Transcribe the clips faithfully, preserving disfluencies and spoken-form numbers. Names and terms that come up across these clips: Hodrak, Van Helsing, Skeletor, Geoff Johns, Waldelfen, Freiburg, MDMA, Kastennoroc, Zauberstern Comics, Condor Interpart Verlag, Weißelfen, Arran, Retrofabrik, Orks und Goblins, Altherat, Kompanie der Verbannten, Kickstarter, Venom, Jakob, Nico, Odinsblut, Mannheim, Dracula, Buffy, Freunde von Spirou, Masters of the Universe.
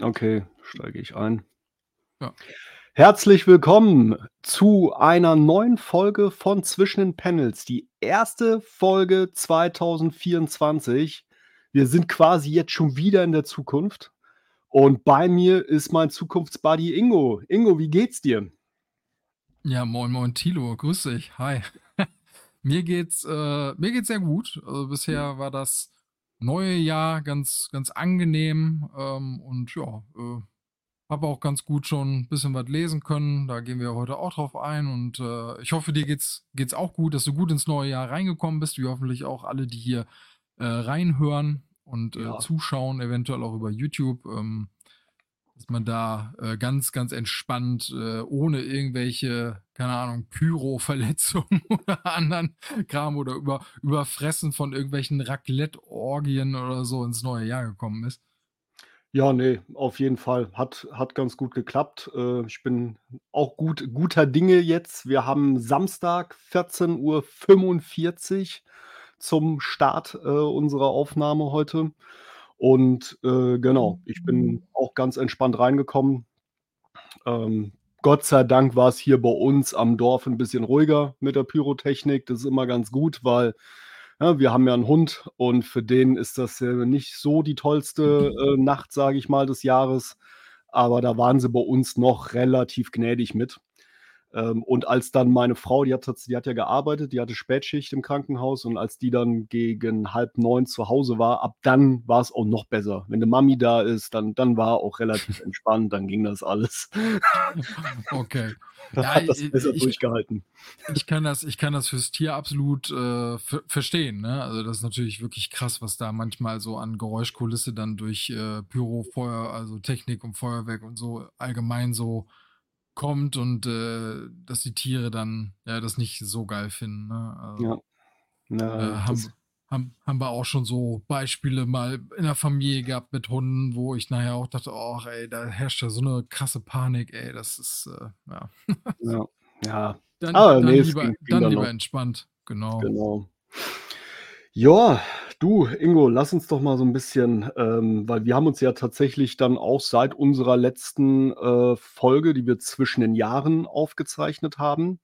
Okay, steige ich ein. Ja. Herzlich willkommen zu einer neuen Folge von Zwischen den Panels. Die erste Folge zwanzig vierundzwanzig. Wir sind quasi jetzt schon wieder in der Zukunft. Und bei mir ist mein Zukunftsbuddy Ingo. Ingo, wie geht's dir? Ja, moin moin Tilo, grüß dich, hi. mir, geht's, äh, mir geht's sehr gut. Also bisher ja. war das neue Jahr ganz, ganz angenehm ähm, und ja, äh, habe auch ganz gut schon ein bisschen was lesen können. Da gehen wir heute auch drauf ein und äh, ich hoffe, dir geht's, geht's auch gut, dass du gut ins neue Jahr reingekommen bist, wie hoffentlich auch alle, die hier äh, reinhören und ja. äh, zuschauen, eventuell auch über YouTube, ähm, dass man da äh, ganz, ganz entspannt, äh, ohne irgendwelche, keine Ahnung, Pyro-Verletzungen oder anderen Kram oder über, Überfressen von irgendwelchen Raclette-Orgien oder so ins neue Jahr gekommen ist. Ja, nee, auf jeden Fall. Hat, hat ganz gut geklappt. Äh, ich bin auch gut, guter Dinge jetzt. Wir haben Samstag, vierzehn Uhr fünfundvierzig zum Start äh, unserer Aufnahme heute. Und äh, genau, ich bin auch ganz entspannt reingekommen. Ähm, Gott sei Dank war es hier bei uns am Dorf ein bisschen ruhiger mit der Pyrotechnik. Das ist immer ganz gut, weil ja, wir haben ja einen Hund und für den ist das ja nicht so die tollste äh, Nacht, sage ich mal, des Jahres. Aber da waren sie bei uns noch relativ gnädig mit. Und als dann meine Frau, die hat, die hat ja gearbeitet, die hatte Spätschicht im Krankenhaus und als die dann gegen halb neun zu Hause war, ab dann war es auch noch besser. Wenn eine Mami da ist, dann, dann war auch relativ entspannt, dann ging das alles. Okay. Dann ja, hat das ich, besser ich, durchgehalten. Ich kann das, ich kann das fürs Tier absolut äh, ver- verstehen. Ne? Also das ist natürlich wirklich krass, was da manchmal so an Geräuschkulisse dann durch äh, Pyro, Feuer, also Technik und Feuerwerk und so allgemein so kommt und äh, dass die Tiere dann ja das nicht so geil finden. Ne? Also, ja. Na, äh, haben, haben, haben wir auch schon so Beispiele mal in der Familie gehabt mit Hunden, wo ich nachher auch dachte, ach ey, da herrscht ja so eine krasse Panik, ey, das ist, äh, ja. ja. ja. Dann, ah, dann nee, lieber, ging, ging dann dann lieber entspannt, genau. Genau. Ja, du, Ingo, lass uns doch mal so ein bisschen, ähm, weil wir haben uns ja tatsächlich dann auch seit unserer letzten äh, Folge, die wir zwischen den Jahren aufgezeichnet haben,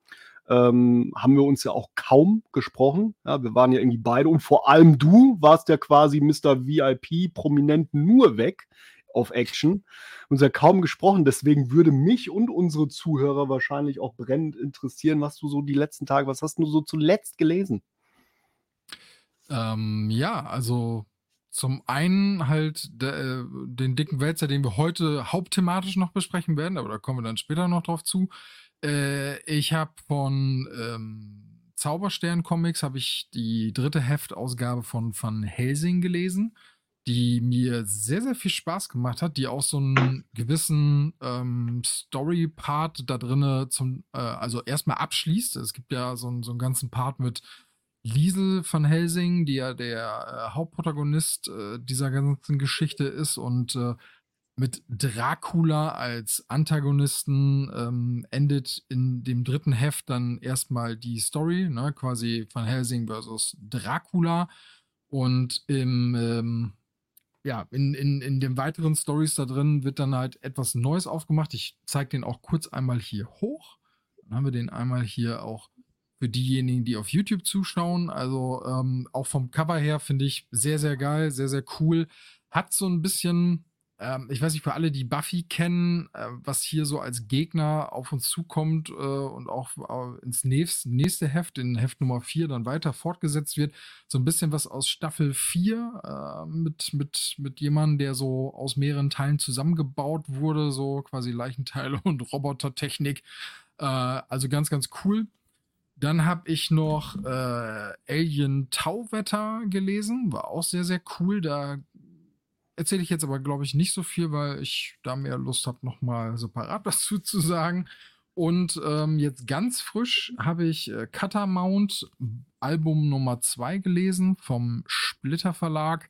ähm, haben wir uns ja auch kaum gesprochen. Ja, wir waren ja irgendwie beide und vor allem du warst ja quasi Mister V I P prominent nur weg auf Action. Uns ja kaum gesprochen, deswegen würde mich und unsere Zuhörer wahrscheinlich auch brennend interessieren, was du so die letzten Tage, was hast du so zuletzt gelesen? Ähm, ja, also zum einen halt de, den dicken Wälzer, den wir heute hauptthematisch noch besprechen werden, aber da kommen wir dann später noch drauf zu. Äh, ich habe von ähm, Zauberstern Comics habe ich die dritte Heftausgabe von Van Helsing gelesen, die mir sehr, sehr viel Spaß gemacht hat, die auch so einen gewissen ähm, Story-Part da drinne zum, äh, also erstmal abschließt. Es gibt ja so, so einen ganzen Part mit Liesel Van Helsing, die ja der äh, Hauptprotagonist äh, dieser ganzen Geschichte ist und äh, mit Dracula als Antagonisten ähm, endet in dem dritten Heft dann erstmal die Story, ne, quasi Van Helsing versus Dracula und im ähm, ja, in, in, in den weiteren Stories da drin wird dann halt etwas Neues aufgemacht. Ich zeige den auch kurz einmal hier hoch. Dann haben wir den einmal hier auch für diejenigen, die auf YouTube zuschauen. Also ähm, auch vom Cover her finde ich sehr, sehr geil, sehr, sehr cool. Hat so ein bisschen, ähm, ich weiß nicht, für alle, die Buffy kennen, äh, was hier so als Gegner auf uns zukommt äh, und auch äh, ins nächste, nächste Heft, in Heft Nummer vier, dann weiter fortgesetzt wird. So ein bisschen was aus Staffel vier äh, mit, mit, mit jemandem, der so aus mehreren Teilen zusammengebaut wurde, so quasi Leichenteile und Robotertechnik. Äh, also ganz, ganz cool. Dann habe ich noch äh, Alien Tauwetter gelesen, war auch sehr, sehr cool. Da erzähle ich jetzt aber, glaube ich, nicht so viel, weil ich da mehr Lust habe, nochmal separat dazu zu sagen. Und ähm, jetzt ganz frisch habe ich äh, Catamount Album Nummer zwei gelesen vom Splitter Verlag.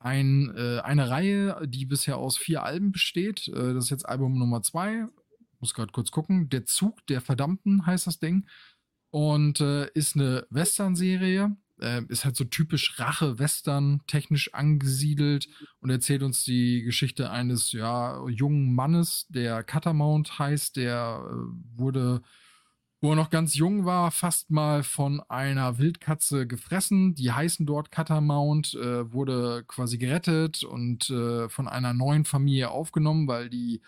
Ein, äh, eine Reihe, die bisher aus vier Alben besteht. Äh, das ist jetzt Album Nummer zwei. Muss gerade kurz gucken. Der Zug der Verdammten heißt das Ding. Und äh, ist eine Western-Serie, äh, ist halt so typisch Rache-Western technisch angesiedelt und erzählt uns die Geschichte eines ja jungen Mannes, der Catamount heißt, der äh, wurde, wo er noch ganz jung war, fast mal von einer Wildkatze gefressen. Die heißen dort Catamount, äh, wurde quasi gerettet und äh, von einer neuen Familie aufgenommen, weil die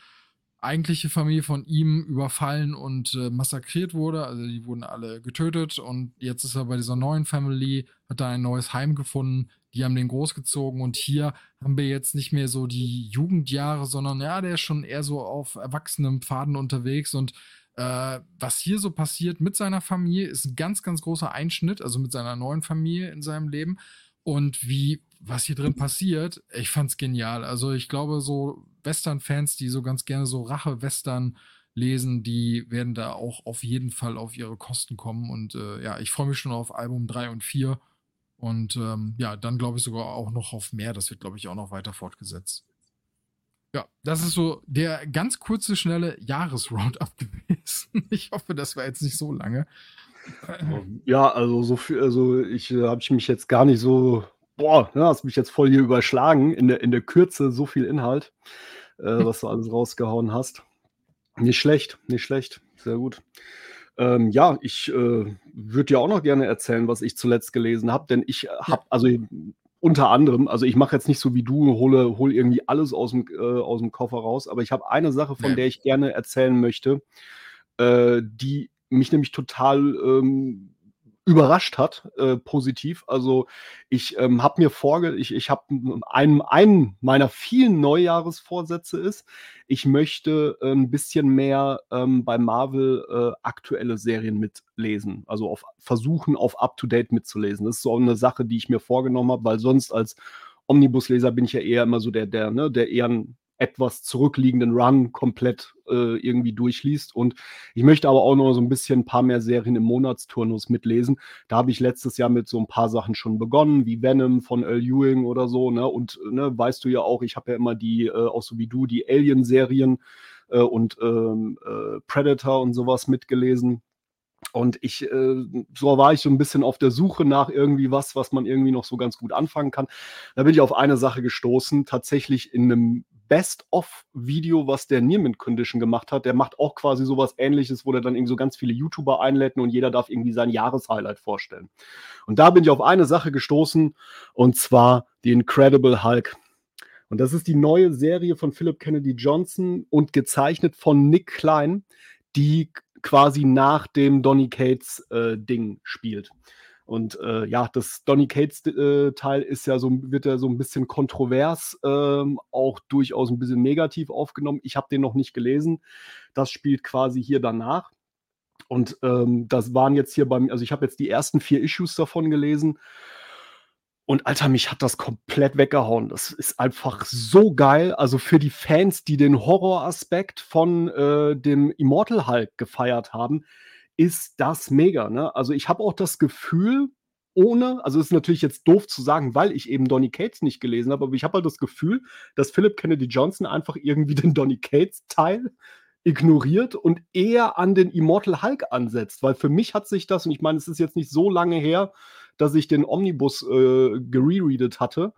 eigentliche Familie von ihm überfallen und äh, massakriert wurde. Also die wurden alle getötet und jetzt ist er bei dieser neuen Family, hat da ein neues Heim gefunden, die haben den großgezogen und hier haben wir jetzt nicht mehr so die Jugendjahre, sondern ja, der ist schon eher so auf erwachsenen Pfaden unterwegs und äh, was hier so passiert mit seiner Familie ist ein ganz, ganz großer Einschnitt, also mit seiner neuen Familie in seinem Leben und wie was hier drin passiert, ich fand's genial. Also ich glaube, so Western-Fans, die so ganz gerne so Rache-Western lesen, die werden da auch auf jeden Fall auf ihre Kosten kommen. Und äh, ja, ich freue mich schon auf Album drei und vier. Und ähm, ja, dann glaube ich sogar auch noch auf mehr. Das wird, glaube ich, auch noch weiter fortgesetzt. Ja, das ist so der ganz kurze, schnelle Jahres-Roundup gewesen. Ich hoffe, das war jetzt nicht so lange. Ja, also so viel, also ich habe ich mich jetzt gar nicht so. Boah, ja, hast mich jetzt voll hier überschlagen, in der, in der Kürze so viel Inhalt, äh, was du alles rausgehauen hast. Nicht schlecht, nicht schlecht, sehr gut. Ähm, ja, ich äh, würde dir auch noch gerne erzählen, was ich zuletzt gelesen habe, denn ich habe, also unter anderem, also ich mache jetzt nicht so wie du, hole, hole irgendwie alles aus dem, äh, aus dem Koffer raus, aber ich habe eine Sache, von der ich gerne erzählen möchte, äh, die mich nämlich total ähm, überrascht hat, äh, positiv. Also ich ähm, habe mir vorge... Ich, ich habe einen, einen meiner vielen Neujahresvorsätze ist, ich möchte äh, ein bisschen mehr ähm, bei Marvel äh, aktuelle Serien mitlesen. Also auf versuchen, auf Up-to-Date mitzulesen. Das ist so eine Sache, die ich mir vorgenommen habe, weil sonst als Omnibusleser bin ich ja eher immer so der, der, ne, der eher ein etwas zurückliegenden Run komplett äh, irgendwie durchliest. Und ich möchte aber auch noch so ein bisschen ein paar mehr Serien im Monatsturnus mitlesen. Da habe ich letztes Jahr mit so ein paar Sachen schon begonnen, wie Venom von Al Ewing oder so. Ne? Und ne, weißt du ja auch, ich habe ja immer die, äh, auch so wie du, die Alien-Serien äh, und ähm, äh, Predator und sowas mitgelesen. Und ich, äh, so war ich so ein bisschen auf der Suche nach irgendwie was, was man irgendwie noch so ganz gut anfangen kann. Da bin ich auf eine Sache gestoßen, tatsächlich in einem Best-of-Video, was der Nearman Condition gemacht hat. Der macht auch quasi sowas Ähnliches, wo der dann irgendwie so ganz viele YouTuber einlädt und jeder darf irgendwie sein Jahreshighlight vorstellen. Und da bin ich auf eine Sache gestoßen und zwar die Incredible Hulk. Und das ist die neue Serie von Philip Kennedy Johnson und gezeichnet von Nic Klein, die quasi nach dem Donny Cates äh, Ding spielt. Und äh, ja, das Donny Cates äh, Teil ist ja so, wird ja so ein bisschen kontrovers, ähm, auch durchaus ein bisschen negativ aufgenommen. Ich habe den noch nicht gelesen. Das spielt quasi hier danach. Und ähm, das waren jetzt hier bei mir, also ich habe jetzt die ersten vier Issues davon gelesen. Und Alter, mich hat das komplett weggehauen. Das ist einfach so geil. Also für die Fans, die den Horroraspekt von äh, dem Immortal Hulk gefeiert haben, ist das mega, ne? Also ich habe auch das Gefühl, ohne, also es ist natürlich jetzt doof zu sagen, weil ich eben Donny Cates nicht gelesen habe, aber ich habe halt das Gefühl, dass Philip Kennedy Johnson einfach irgendwie den Donny Cates-Teil ignoriert und eher an den Immortal Hulk ansetzt, weil für mich hat sich das, und ich meine, es ist jetzt nicht so lange her, dass ich den Omnibus äh, gerereadet hatte,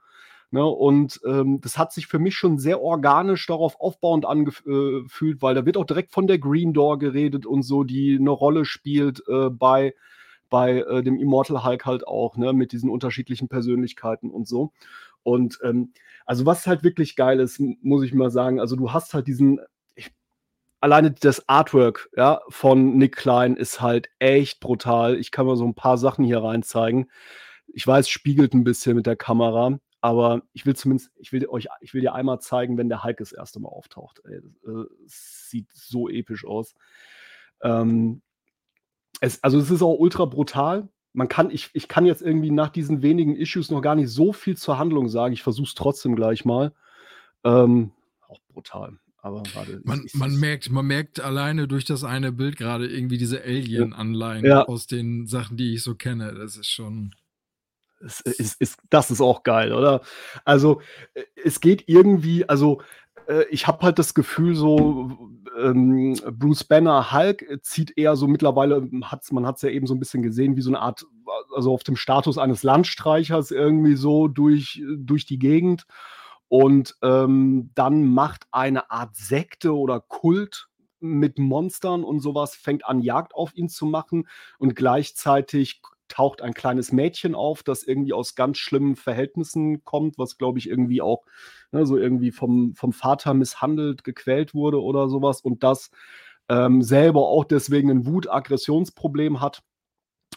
ne? Und ähm, das hat sich für mich schon sehr organisch darauf aufbauend angefühlt, äh, weil da wird auch direkt von der Green Door geredet und so, die eine Rolle spielt äh, bei, bei äh, dem Immortal Hulk halt auch, ne? Mit diesen unterschiedlichen Persönlichkeiten und so. Und ähm, also was halt wirklich geil ist, muss ich mal sagen, also du hast halt diesen, ich, alleine das Artwork, ja, von Nic Klein ist halt echt brutal. Ich kann mal so ein paar Sachen hier rein zeigen. Ich weiß, spiegelt ein bisschen mit der Kamera. Aber ich will zumindest, ich will euch, ich will dir einmal zeigen, wenn der Hulk das erste Mal auftaucht. Ey, das, äh, sieht so episch aus. Ähm, es, also es ist auch ultra brutal. Man kann, ich, ich kann jetzt irgendwie nach diesen wenigen Issues noch gar nicht so viel zur Handlung sagen. Ich versuche es trotzdem gleich mal. Ähm, auch brutal. Aber warte, man, ich, ich, man, merkt, man merkt alleine durch das eine Bild gerade irgendwie diese Alien-Anleihen ja. aus den Sachen, die ich so kenne. Das ist schon... Es ist, ist, das ist auch geil, oder? Also es geht irgendwie, also äh, ich habe halt das Gefühl so, ähm, Bruce Banner Hulk zieht eher so mittlerweile, hat's, man hat es ja eben so ein bisschen gesehen, wie so eine Art also auf dem Status eines Landstreichers irgendwie so durch, durch die Gegend. Und ähm, dann macht eine Art Sekte oder Kult mit Monstern und sowas, fängt an, Jagd auf ihn zu machen. Und gleichzeitig taucht ein kleines Mädchen auf, das irgendwie aus ganz schlimmen Verhältnissen kommt, was, glaube ich, irgendwie auch ne, so irgendwie vom, vom Vater misshandelt, gequält wurde oder sowas. Und das ähm, selber auch deswegen ein Wut-Aggressionsproblem hat.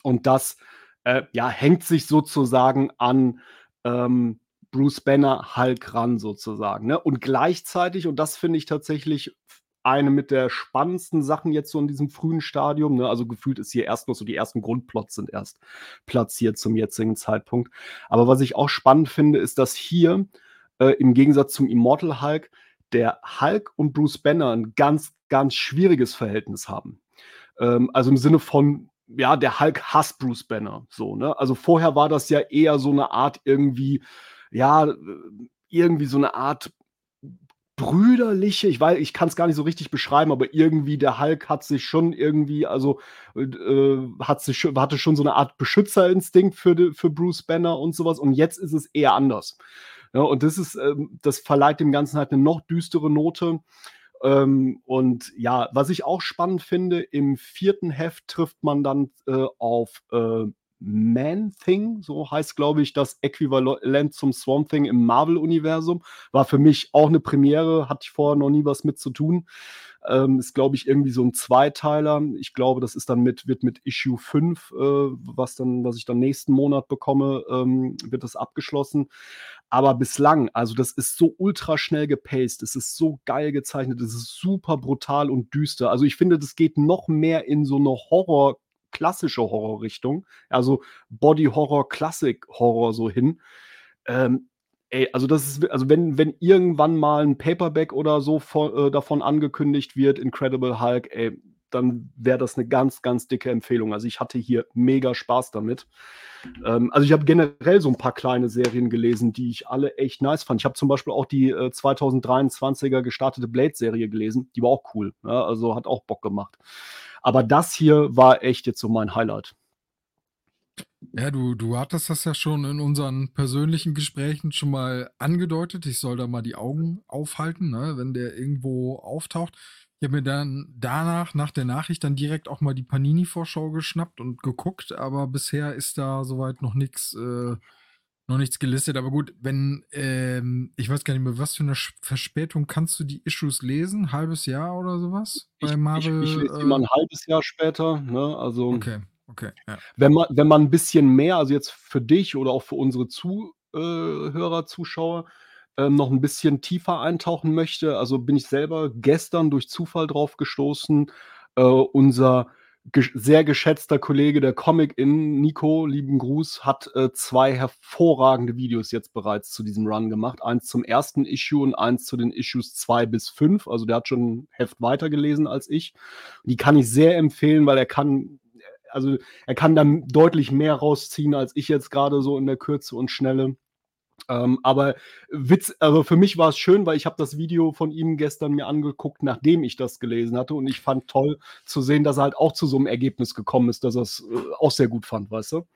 Und das äh, ja, hängt sich sozusagen an ähm, Bruce Banner Hulk ran sozusagen. Ne? Und gleichzeitig, und das finde ich tatsächlich eine mit der spannendsten Sachen jetzt so in diesem frühen Stadium, ne? Also gefühlt ist hier erst noch so, die ersten Grundplots sind erst platziert zum jetzigen Zeitpunkt. Aber was ich auch spannend finde, ist, dass hier äh, im Gegensatz zum Immortal Hulk der Hulk und Bruce Banner ein ganz, ganz schwieriges Verhältnis haben. Ähm, also im Sinne von, ja, der Hulk hasst Bruce Banner. So, ne? Also vorher war das ja eher so eine Art irgendwie, ja, irgendwie so eine Art brüderliche, ich weiß, ich kann es gar nicht so richtig beschreiben, aber irgendwie der Hulk hat sich schon irgendwie, also äh, hat sich, hatte schon so eine Art Beschützerinstinkt für, für Bruce Banner und sowas, und jetzt ist es eher anders. Ja, und das ist, äh, das verleiht dem Ganzen halt eine noch düstere Note. Ähm, und ja, was ich auch spannend finde, im vierten Heft trifft man dann äh, auf äh, Man-Thing, so heißt, glaube ich, das Äquivalent zum Swamp Thing im Marvel-Universum. War für mich auch eine Premiere, hatte ich vorher noch nie was mit zu tun. Ähm, ist, glaube ich, irgendwie so ein Zweiteiler. Ich glaube, das ist dann mit, wird mit Issue fünf, äh, was, dann, was ich dann nächsten Monat bekomme, ähm, wird das abgeschlossen. Aber bislang, also das ist so ultra schnell gepaced, es ist so geil gezeichnet, es ist super brutal und düster. Also ich finde, das geht noch mehr in so eine Horror- klassische Horrorrichtung, also Body-Horror, Classic-Horror so hin. Ähm, ey, also das ist, also wenn, wenn irgendwann mal ein Paperback oder so von, äh, davon angekündigt wird, Incredible Hulk, ey, dann wäre das eine ganz, ganz dicke Empfehlung. Also ich hatte hier mega Spaß damit. Ähm, also ich habe generell so ein paar kleine Serien gelesen, die ich alle echt nice fand. Ich habe zum Beispiel auch die äh, zwanzig dreiundzwanziger gestartete Blade-Serie gelesen, die war auch cool. Ja? Also hat auch Bock gemacht. Aber das hier war echt jetzt so mein Highlight. Ja, du, du hattest das ja schon in unseren persönlichen Gesprächen schon mal angedeutet. Ich soll da mal die Augen aufhalten, ne, wenn der irgendwo auftaucht. Ich habe mir dann danach, nach der Nachricht, dann direkt auch mal die Panini-Vorschau geschnappt und geguckt. Aber bisher ist da soweit noch nichts äh, noch nichts gelistet. Aber gut, wenn, ähm, ich weiß gar nicht mehr, was für eine Verspätung kannst du die Issues lesen? Halbes Jahr oder sowas? Bei ich, Marvel, ich, ich lese äh, immer ein halbes Jahr später. Ne? Also, okay, okay. Ja. Wenn man, wenn man ein bisschen mehr, also jetzt für dich oder auch für unsere Zuhörer, Zuschauer, ähm, noch ein bisschen tiefer eintauchen möchte, also bin ich selber gestern durch Zufall drauf gestoßen, äh, unser sehr geschätzter Kollege der Comic-In, Nico, lieben Gruß, hat äh, zwei hervorragende Videos jetzt bereits zu diesem Run gemacht. Eins zum ersten Issue und eins zu den Issues zwei bis fünf. Also der hat schon ein Heft weiter gelesen als ich. Die kann ich sehr empfehlen, weil er kann, also er kann dann deutlich mehr rausziehen als ich jetzt gerade so in der Kürze und Schnelle. Ähm, aber Witz, also für mich war es schön, weil ich habe das Video von ihm gestern mir angeguckt, nachdem ich das gelesen hatte, und ich fand toll zu sehen, dass er halt auch zu so einem Ergebnis gekommen ist, dass er es äh, auch sehr gut fand, weißt du?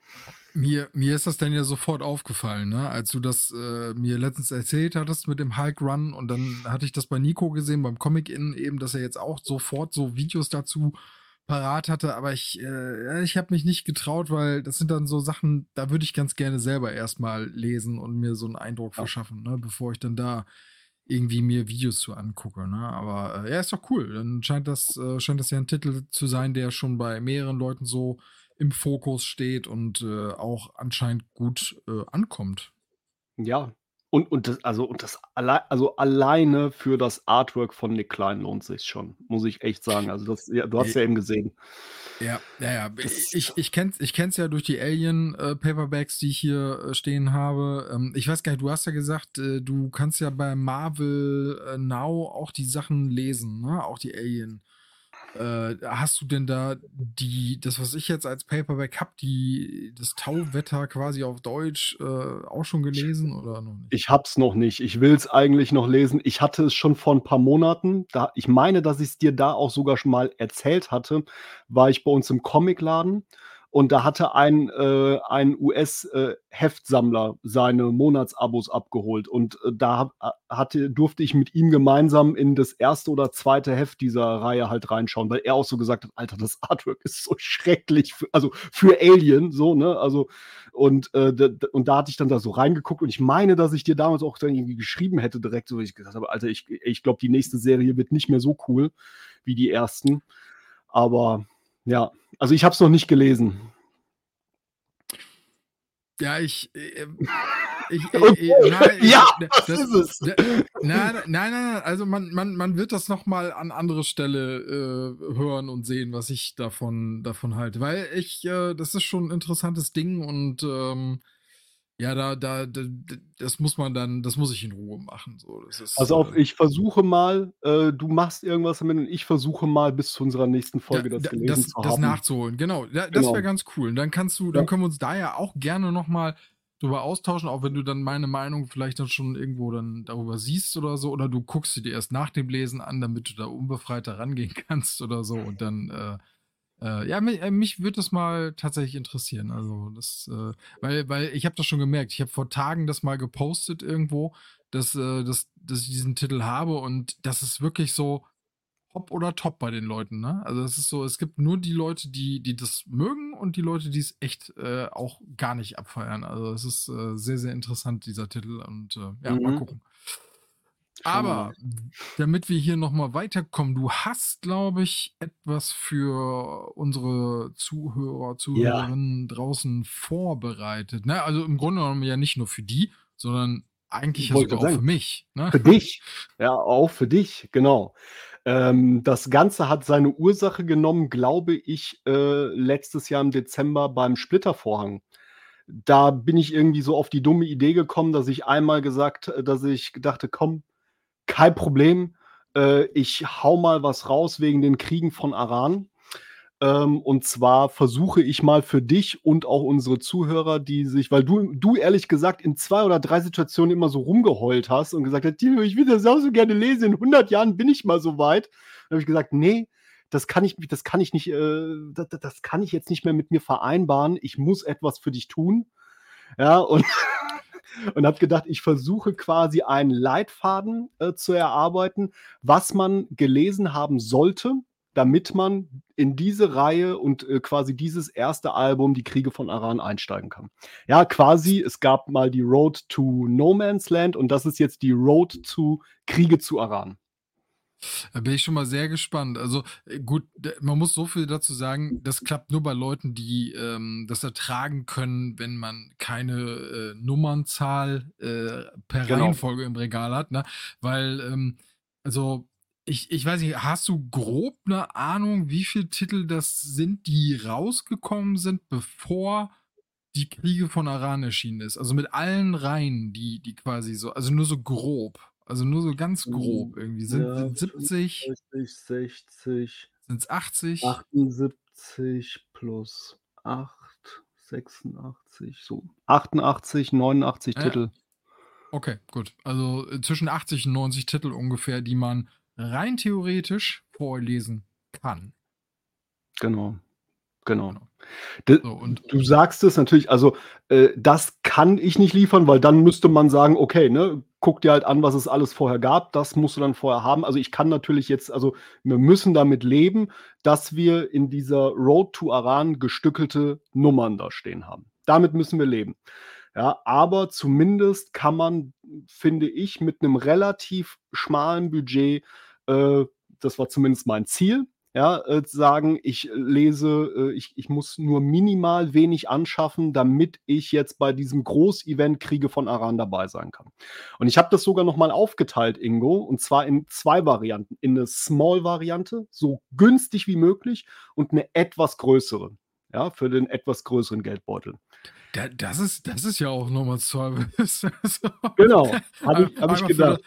Mir, mir ist das dann ja sofort aufgefallen, ne? Als du das äh, mir letztens erzählt hattest mit dem Hulk Run, und dann hatte ich das bei Nico gesehen, beim Comic-In eben, dass er jetzt auch sofort so Videos dazu parat hatte, aber ich, äh, ich habe mich nicht getraut, weil das sind dann so Sachen, da würde ich ganz gerne selber erstmal lesen und mir so einen Eindruck ja. verschaffen, ne, bevor ich dann da irgendwie mir Videos zu angucke. Ne? Aber äh, ja, ist doch cool. Dann scheint das, äh, scheint das ja ein Titel zu sein, der schon bei mehreren Leuten so im Fokus steht und äh, auch anscheinend gut äh, ankommt. Ja, und, und das, also, und das alle, also alleine für das Artwork von Nic Klein lohnt sich schon, muss ich echt sagen. Also das, ja, du hast es ja eben gesehen. Ja, ja, ja. Das, ich, ich kenn's, ich kenn's ja durch die Alien äh, Paperbacks, die ich hier äh, stehen habe. Ähm, ich weiß gar nicht, du hast ja gesagt, äh, du kannst ja bei Marvel äh, Now auch die Sachen lesen, ne? Auch die Alien. Äh, hast du denn da die, das, was ich jetzt als Paperback habe, die, das Tauwetter quasi auf Deutsch äh, auch schon gelesen oder noch nicht? Ich hab's noch nicht. Ich will es eigentlich noch lesen. Ich hatte es schon vor ein paar Monaten. Da, ich meine, dass ich es dir da auch sogar schon mal erzählt hatte, war ich bei uns im Comicladen Und da hatte ein, äh, ein U S-Heftsammler seine Monatsabos abgeholt. Und äh, da hatte, durfte ich mit ihm gemeinsam in das erste oder zweite Heft dieser Reihe halt reinschauen, weil er auch so gesagt hat, Alter, das Artwork ist so schrecklich, für, also für Alien, so, ne, also, und, äh, da, und da hatte ich dann da so reingeguckt und ich meine, dass ich dir damals auch dann irgendwie geschrieben hätte direkt, so wie ich gesagt habe, Alter, ich, ich glaube, die nächste Serie wird nicht mehr so cool wie die ersten, aber ja, also ich habe es noch nicht gelesen. Ja, ich... Äh, ich äh, äh, na, ja, ich, das, das ist es. Da, na, nein, nein, nein, also man, man, man wird das nochmal an andere Stelle äh, hören und sehen, was ich davon, davon halte, weil ich, äh, das ist schon ein interessantes Ding und ähm, ja, da, da, da, das muss man dann, das muss ich in Ruhe machen. So, das ist, also auf, äh, ich versuche mal, äh, du machst irgendwas damit und ich versuche mal bis zu unserer nächsten Folge da, das gelesen das, zu haben. Das nachzuholen, genau. Da, genau. Das wäre ganz cool. Und dann kannst du, dann können wir uns da ja auch gerne nochmal drüber austauschen, auch wenn du dann meine Meinung vielleicht dann schon irgendwo dann darüber siehst oder so, oder du guckst sie dir erst nach dem Lesen an, damit du da unbefreiter rangehen kannst oder so und dann, äh, ja, mich, mich würde das mal tatsächlich interessieren. Also das, äh, weil, weil ich habe das schon gemerkt. Ich habe vor Tagen das mal gepostet irgendwo, dass, äh, dass, dass ich diesen Titel habe und das ist wirklich so hopp oder top bei den Leuten, ne? Also es ist so, es gibt nur die Leute, die, die das mögen und die Leute, die es echt äh, auch gar nicht abfeiern. Also es ist äh, sehr, sehr interessant, dieser Titel und äh, ja, mhm. mal gucken. Aber damit wir hier nochmal weiterkommen, du hast, glaube ich, etwas für unsere Zuhörer, Zuhörerinnen ja. draußen vorbereitet. Ne? Also im Grunde genommen ja nicht nur für die, sondern eigentlich ja sogar auch sagen. für mich. Ne? Für dich, ja, auch für dich, genau. Ähm, das Ganze hat seine Ursache genommen, glaube ich, äh, letztes Jahr im Dezember beim Splittervorhang. Da bin ich irgendwie so auf die dumme Idee gekommen, dass ich einmal gesagt, dass ich dachte, komm, kein Problem, äh, ich hau mal was raus wegen den Kriegen von Aran. Ähm, und zwar versuche ich mal für dich und auch unsere Zuhörer, die sich, weil du, du ehrlich gesagt in zwei oder drei Situationen immer so rumgeheult hast und gesagt hast, Tilo, ich will das auch so gerne lesen, in hundert Jahren bin ich mal so weit. Dann habe ich gesagt, nee, das kann ich, das kann ich nicht, äh, das, das kann ich jetzt nicht mehr mit mir vereinbaren. Ich muss etwas für dich tun. Ja, und... Und habe gedacht, ich versuche quasi einen Leitfaden äh, zu erarbeiten, was man gelesen haben sollte, damit man in diese Reihe und äh, quasi dieses erste Album, die Kriege von Aran, einsteigen kann. Ja, quasi, es gab mal die Road to No Man's Land und das ist jetzt die Road zu Kriege zu Aran. Da bin ich schon mal sehr gespannt. Also gut, man muss so viel dazu sagen, das klappt nur bei Leuten, die ähm, das ertragen können, wenn man keine äh, Nummernzahl äh, per genau. Reihenfolge im Regal hat, ne? Weil, ähm, also ich, ich weiß nicht, hast du grob eine Ahnung, wie viele Titel das sind, die rausgekommen sind, bevor die Kriege von Aran erschienen ist? Also mit allen Reihen, die, die quasi so, also nur so grob. Also nur so ganz grob irgendwie. Sind ja, siebzig? fünfzig, sechzig. Sind es achtzig? achtundsiebzig plus acht, sechsundachtzig, so. achtundachtzig, neunundachtzig ja. Titel. Okay, gut. Also zwischen achtzig und neunzig Titel ungefähr, die man rein theoretisch vorlesen kann. Genau. Genau. De, so, und, du sagst es natürlich, also äh, das kann ich nicht liefern, weil dann müsste man sagen, okay, ne, guck dir halt an, was es alles vorher gab, das musst du dann vorher haben. Also ich kann natürlich jetzt, also wir müssen damit leben, dass wir in dieser Road to Aran gestückelte Nummern da stehen haben. Damit müssen wir leben. Ja, aber zumindest kann man, finde ich, mit einem relativ schmalen Budget, äh, das war zumindest mein Ziel, ja, äh, sagen, ich lese, äh, ich, ich muss nur minimal wenig anschaffen, damit ich jetzt bei diesem Groß-Event Kriege von Aran dabei sein kann. Und ich habe das sogar nochmal aufgeteilt, Ingo, und zwar in zwei Varianten. In eine Small-Variante, so günstig wie möglich, und eine etwas größere, ja, für den etwas größeren Geldbeutel. Da, das, ist, das ist ja auch nochmal Service. So. Genau, habe ich, hab ich gedacht.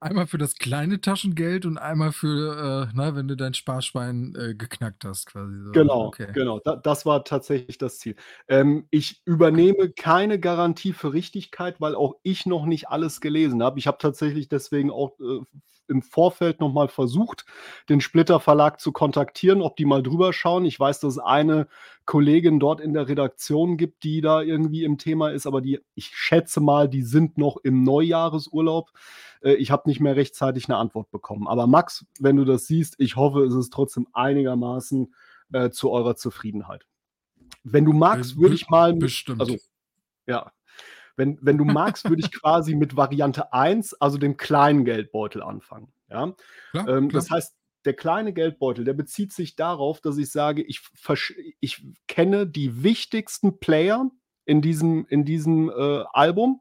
Einmal für das kleine Taschengeld und einmal für, äh, na, wenn du dein Sparschwein äh, geknackt hast, quasi. So. Genau, okay. Genau. Da, das war tatsächlich das Ziel. Ähm, ich übernehme keine Garantie für Richtigkeit, weil auch ich noch nicht alles gelesen habe. Ich habe tatsächlich deswegen auch äh, im Vorfeld nochmal versucht, den Splitter Verlag zu kontaktieren, ob die mal drüber schauen. Ich weiß, dass eine Kollegin dort in der Redaktion gibt, die da irgendwie im Thema ist, aber die, ich schätze mal, die sind noch im Neujahresurlaub. Äh, ich habe nicht mehr rechtzeitig eine Antwort bekommen. Aber Max, wenn du das siehst, ich hoffe, es ist trotzdem einigermaßen äh, zu eurer Zufriedenheit. Wenn du magst, würde ich mal... Bestimmt. Also, ja. Wenn, wenn du magst, würde ich quasi mit Variante eins, also dem kleinen Geldbeutel, anfangen. Ja? Klar, ähm, klar. Das heißt, der kleine Geldbeutel, der bezieht sich darauf, dass ich sage, ich, versch- ich kenne die wichtigsten Player in diesem, in diesem äh, Album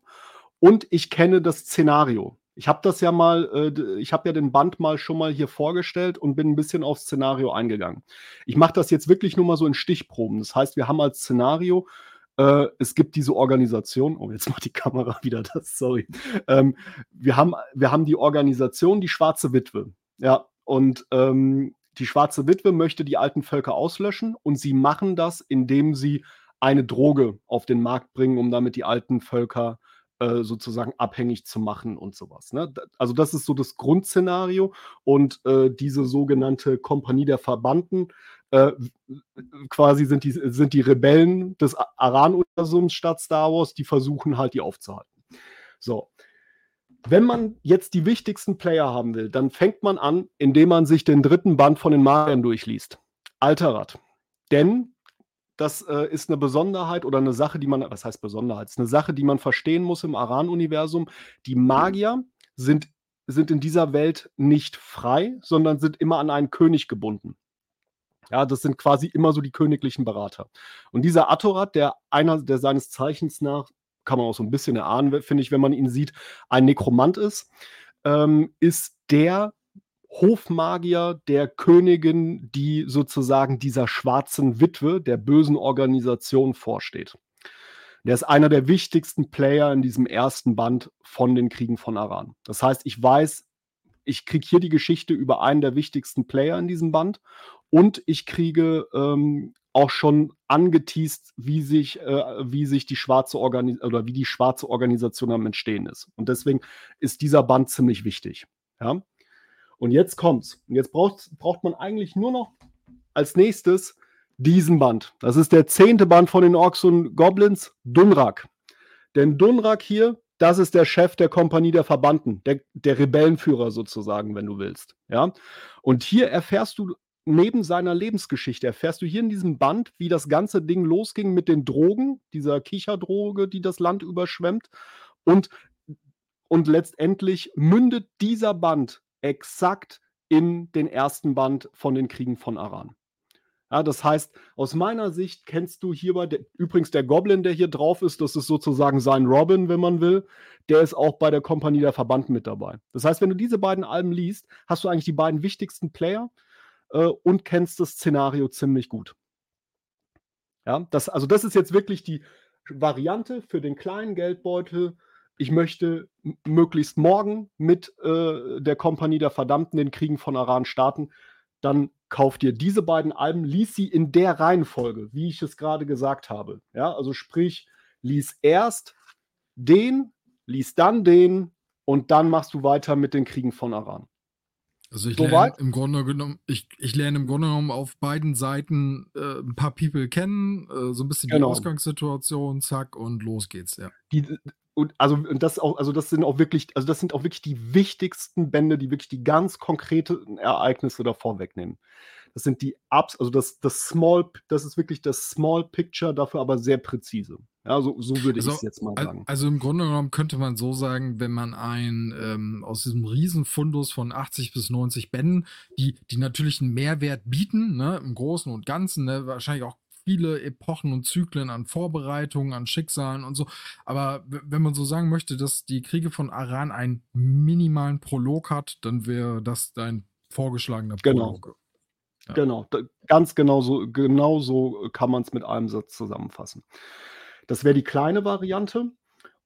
und ich kenne das Szenario. Ich habe das ja mal, äh, ich habe ja den Band mal schon mal hier vorgestellt und bin ein bisschen aufs Szenario eingegangen. Ich mache das jetzt wirklich nur mal so in Stichproben. Das heißt, wir haben als Szenario, äh, es gibt diese Organisation, oh, jetzt macht die Kamera wieder das, sorry. Ähm, wir haben, wir haben die Organisation, die Schwarze Witwe, ja. Und ähm, die Schwarze Witwe möchte die alten Völker auslöschen und sie machen das, indem sie eine Droge auf den Markt bringen, um damit die alten Völker äh, sozusagen abhängig zu machen und sowas. Ne? Also das ist so das Grundszenario und äh, diese sogenannte Kompanie der Verbannten äh, quasi sind die, sind die Rebellen des Aran-Universums statt Star Wars, die versuchen halt, die aufzuhalten. So. Wenn man jetzt die wichtigsten Player haben will, dann fängt man an, indem man sich den dritten Band von den Magiern durchliest. Altherat. Denn das äh, ist eine Besonderheit oder eine Sache, die man, was heißt Besonderheit? Ist eine Sache, die man verstehen muss im Aran-Universum. Die Magier sind, sind in dieser Welt nicht frei, sondern sind immer an einen König gebunden. Ja, das sind quasi immer so die königlichen Berater. Und dieser Altherat, der einer, der seines Zeichens nach, kann man auch so ein bisschen erahnen, finde ich, wenn man ihn sieht, ein Nekromant ist, ähm, ist der Hofmagier der Königin, die sozusagen dieser Schwarzen Witwe, der bösen Organisation, vorsteht. Der ist einer der wichtigsten Player in diesem ersten Band von den Kriegen von Aran. Das heißt, ich weiß, ich kriege hier die Geschichte über einen der wichtigsten Player in diesem Band und ich kriege... Ähm, auch schon angeteast, wie sich, äh, wie sich die schwarze Organis- oder wie die schwarze Organisation am Entstehen ist. Und deswegen ist dieser Band ziemlich wichtig. Ja? Und jetzt kommt's. Und jetzt braucht, braucht man eigentlich nur noch als nächstes diesen Band. Das ist der zehnte Band von den Orks und Goblins, Dunrak. Denn Dunrak hier, das ist der Chef der Kompanie der Verbannten, der, der Rebellenführer sozusagen, wenn du willst. Ja? Und hier erfährst du neben seiner Lebensgeschichte erfährst du hier in diesem Band, wie das ganze Ding losging mit den Drogen, dieser Kicherdroge, die das Land überschwemmt. Und, und letztendlich mündet dieser Band exakt in den ersten Band von den Kriegen von Aran. Ja, das heißt, aus meiner Sicht kennst du hierbei, der, übrigens der Goblin, der hier drauf ist, das ist sozusagen sein Robin, wenn man will, der ist auch bei der Kompanie der Verbannten mit dabei. Das heißt, wenn du diese beiden Alben liest, hast du eigentlich die beiden wichtigsten Player, und kennst das Szenario ziemlich gut. Ja, das, also das ist jetzt wirklich die Variante für den kleinen Geldbeutel. Ich möchte m- möglichst morgen mit äh, der Kompanie der Verdammten den Kriegen von Aran starten. Dann kauf dir diese beiden Alben, lies sie in der Reihenfolge, wie ich es gerade gesagt habe. Ja, also sprich, lies erst den, lies dann den und dann machst du weiter mit den Kriegen von Aran. Also ich lerne im Grunde genommen, ich, ich lerne im Grunde genommen auf beiden Seiten äh, ein paar People kennen, äh, so ein bisschen genau. Die Ausgangssituation, zack, und los geht's, ja. Die, und also das auch, also das sind auch wirklich, also das sind auch wirklich die wichtigsten Bände, die wirklich die ganz konkreten Ereignisse davor wegnehmen. Das sind die Ups, also das, das Small, das ist wirklich das Small Picture, dafür aber sehr präzise. Ja, so, so würde also, ich es jetzt mal sagen. Also im Grunde genommen könnte man so sagen, wenn man ein ähm, aus diesem Riesenfundus von achtzig bis neunzig Bänden, die, die natürlich einen Mehrwert bieten, ne, im Großen und Ganzen, ne, wahrscheinlich auch viele Epochen und Zyklen an Vorbereitungen, an Schicksalen und so. Aber w- wenn man so sagen möchte, dass die Kriege von Aran einen minimalen Prolog hat, dann wäre das dein vorgeschlagener Prolog. Genau. Ja. Genau, da, ganz genau so, genau so kann man es mit einem Satz zusammenfassen. Das wäre die kleine Variante.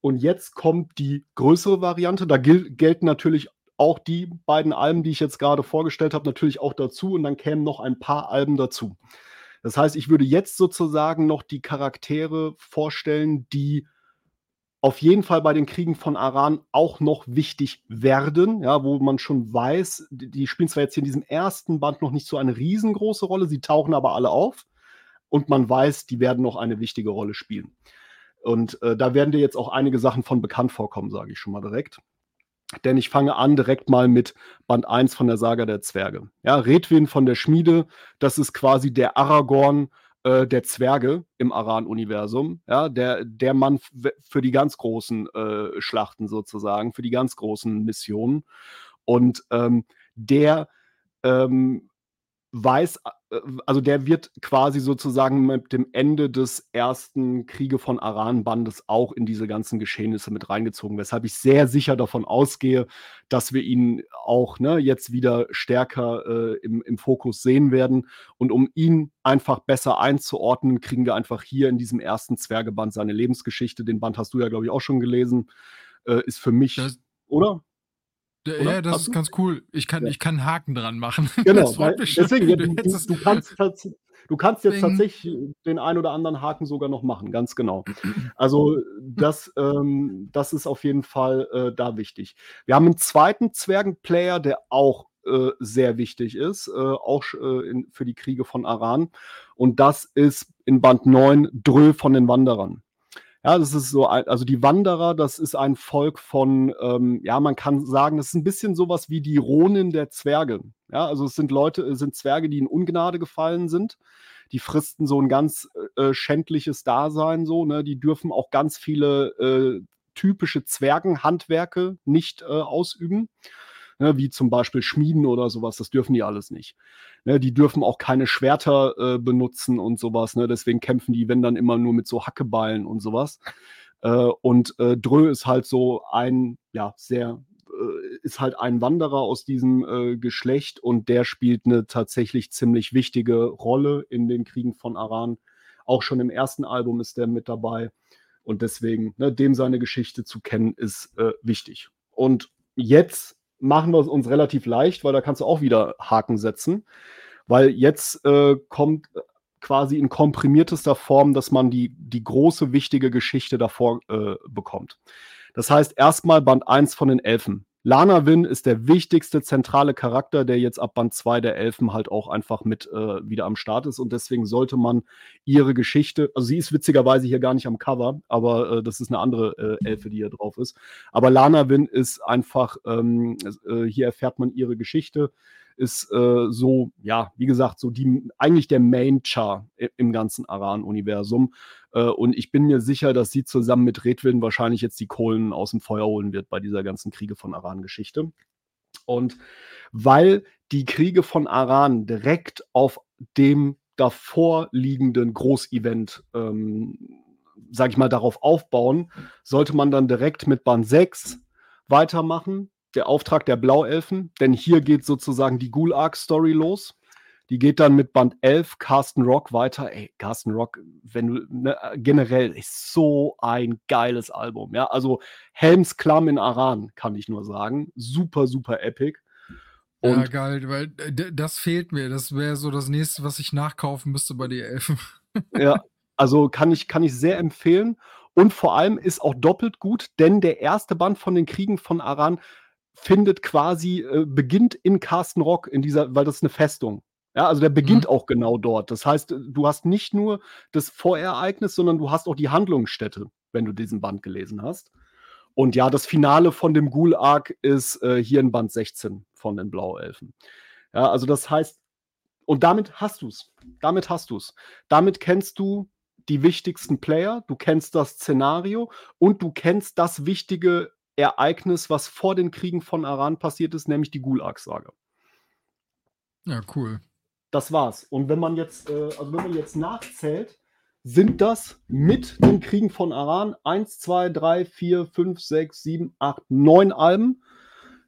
Und jetzt kommt die größere Variante. Da gel- gelten natürlich auch die beiden Alben, die ich jetzt gerade vorgestellt habe, natürlich auch dazu. Und dann kämen noch ein paar Alben dazu. Das heißt, ich würde jetzt sozusagen noch die Charaktere vorstellen, die auf jeden Fall bei den Kriegen von Aran auch noch wichtig werden, ja, wo man schon weiß, die, die spielen zwar jetzt hier in diesem ersten Band noch nicht so eine riesengroße Rolle, sie tauchen aber alle auf. und man weiß, die werden noch eine wichtige Rolle spielen. Und äh, da werden dir jetzt auch einige Sachen von bekannt vorkommen, sage ich schon mal direkt. Denn ich fange an direkt mal mit Band eins von der Saga der Zwerge. Ja, Redwin von der Schmiede, das ist quasi der Aragorn äh, der Zwerge im Aran-Universum. Ja, der, der Mann f- für die ganz großen äh, Schlachten sozusagen, für die ganz großen Missionen. Und ähm, der ähm, weiß, also der wird quasi sozusagen mit dem Ende des ersten Kriege von Aran-Bandes auch in diese ganzen Geschehnisse mit reingezogen, weshalb ich sehr sicher davon ausgehe, dass wir ihn auch ne, jetzt wieder stärker äh, im, im Fokus sehen werden. Und um ihn einfach besser einzuordnen, kriegen wir einfach hier in diesem ersten Zwergeband seine Lebensgeschichte. Den Band hast du ja, glaube ich, auch schon gelesen. Äh, ist für mich, das, oder? Oder? Ja, das ist ganz cool. Ich kann, ja. ich kann einen Haken dran machen. Genau, das weil, deswegen, ja, du, du, kannst, du kannst jetzt tatsächlich den einen oder anderen Haken sogar noch machen, ganz genau. Also das, ähm, das ist auf jeden Fall äh, da wichtig. Wir haben einen zweiten Zwergenplayer, der auch äh, sehr wichtig ist, äh, auch äh, in, für die Kriege von Aran. Und das ist in Band neun Drö von den Wanderern. Ja, das ist so, ein, also die Wanderer, das ist ein Volk von, ähm, ja, man kann sagen, das ist ein bisschen sowas wie die Ronin der Zwerge. Ja, also es sind Leute, es sind Zwerge, die in Ungnade gefallen sind. Die fristen so ein ganz äh, schändliches Dasein, so, ne? Die dürfen auch ganz viele äh, typische Zwergenhandwerke nicht äh, ausüben. Ne, wie zum Beispiel Schmieden oder sowas, das dürfen die alles nicht. Ne, die dürfen auch keine Schwerter äh, benutzen und sowas. Ne, deswegen kämpfen die, wenn dann immer nur mit so Hackebeilen und sowas. Äh, und äh, Drö ist halt so ein, ja, sehr, äh, ist halt ein Wanderer aus diesem äh, Geschlecht und der spielt eine tatsächlich ziemlich wichtige Rolle in den Kriegen von Aran. Auch schon im ersten Album ist der mit dabei. Und deswegen, ne, dem seine Geschichte zu kennen, ist äh, wichtig. Und jetzt machen wir es uns relativ leicht, weil da kannst du auch wieder Haken setzen, weil jetzt äh, kommt quasi in komprimiertester Form, dass man die, die große, wichtige Geschichte davor äh, bekommt. Das heißt, erstmal Band eins von den Elfen. Lana Win ist der wichtigste zentrale Charakter, der jetzt ab Band zwei der Elfen halt auch einfach mit äh, wieder am Start ist und deswegen sollte man ihre Geschichte, also sie ist witzigerweise hier gar nicht am Cover, aber äh, das ist eine andere äh, Elfe, die hier drauf ist, aber Lana Win ist einfach, ähm, äh, hier erfährt man ihre Geschichte, ist äh, so, ja, wie gesagt, so die eigentlich der Main-Char im ganzen Aran-Universum äh, und ich bin mir sicher, dass sie zusammen mit Redwin wahrscheinlich jetzt die Kohlen aus dem Feuer holen wird bei dieser ganzen Kriege von Aran-Geschichte. Und weil die Kriege von Aran direkt auf dem davor liegenden Großevent, ähm, sag ich mal, darauf aufbauen, sollte man dann direkt mit Band sechs weitermachen. Der Auftrag der Blauelfen, denn hier geht sozusagen die Ghoul-Arc-Story los. Die geht dann mit Band elf, Kastennoroc weiter. Ey, Kastennoroc, wenn du, ne, generell ist so ein geiles Album. Ja, also Helms Klamm in Aran, kann ich nur sagen. Super, super epic. Und ja, geil, weil d- das fehlt mir. Das wäre so das nächste, was ich nachkaufen müsste bei den Elfen. Ja, also kann ich, kann ich sehr empfehlen. Und vor allem ist auch doppelt gut, denn der erste Band von den Kriegen von Aran findet quasi, äh, beginnt in Kastennoroc, in dieser, weil das ist eine Festung. Ja, also der beginnt mhm. auch genau dort. Das heißt, du hast nicht nur das Vorereignis, sondern du hast auch die Handlungsstätte, wenn du diesen Band gelesen hast. Und ja, das Finale von dem Ghoul-Arc ist äh, hier in Band sechzehn von den Blauelfen. Ja, also das heißt, und damit hast du's. Damit hast du's. Damit kennst du die wichtigsten Player, du kennst das Szenario und du kennst das wichtige Ereignis, was vor den Kriegen von Aran passiert ist, nämlich die Ghoul-Arc-Saga. Ja, cool. Das war's. Und wenn man jetzt, äh, also wenn man jetzt nachzählt, sind das mit den Kriegen von Aran eins, zwei, drei, vier, fünf, sechs, sieben, acht, neun Alben.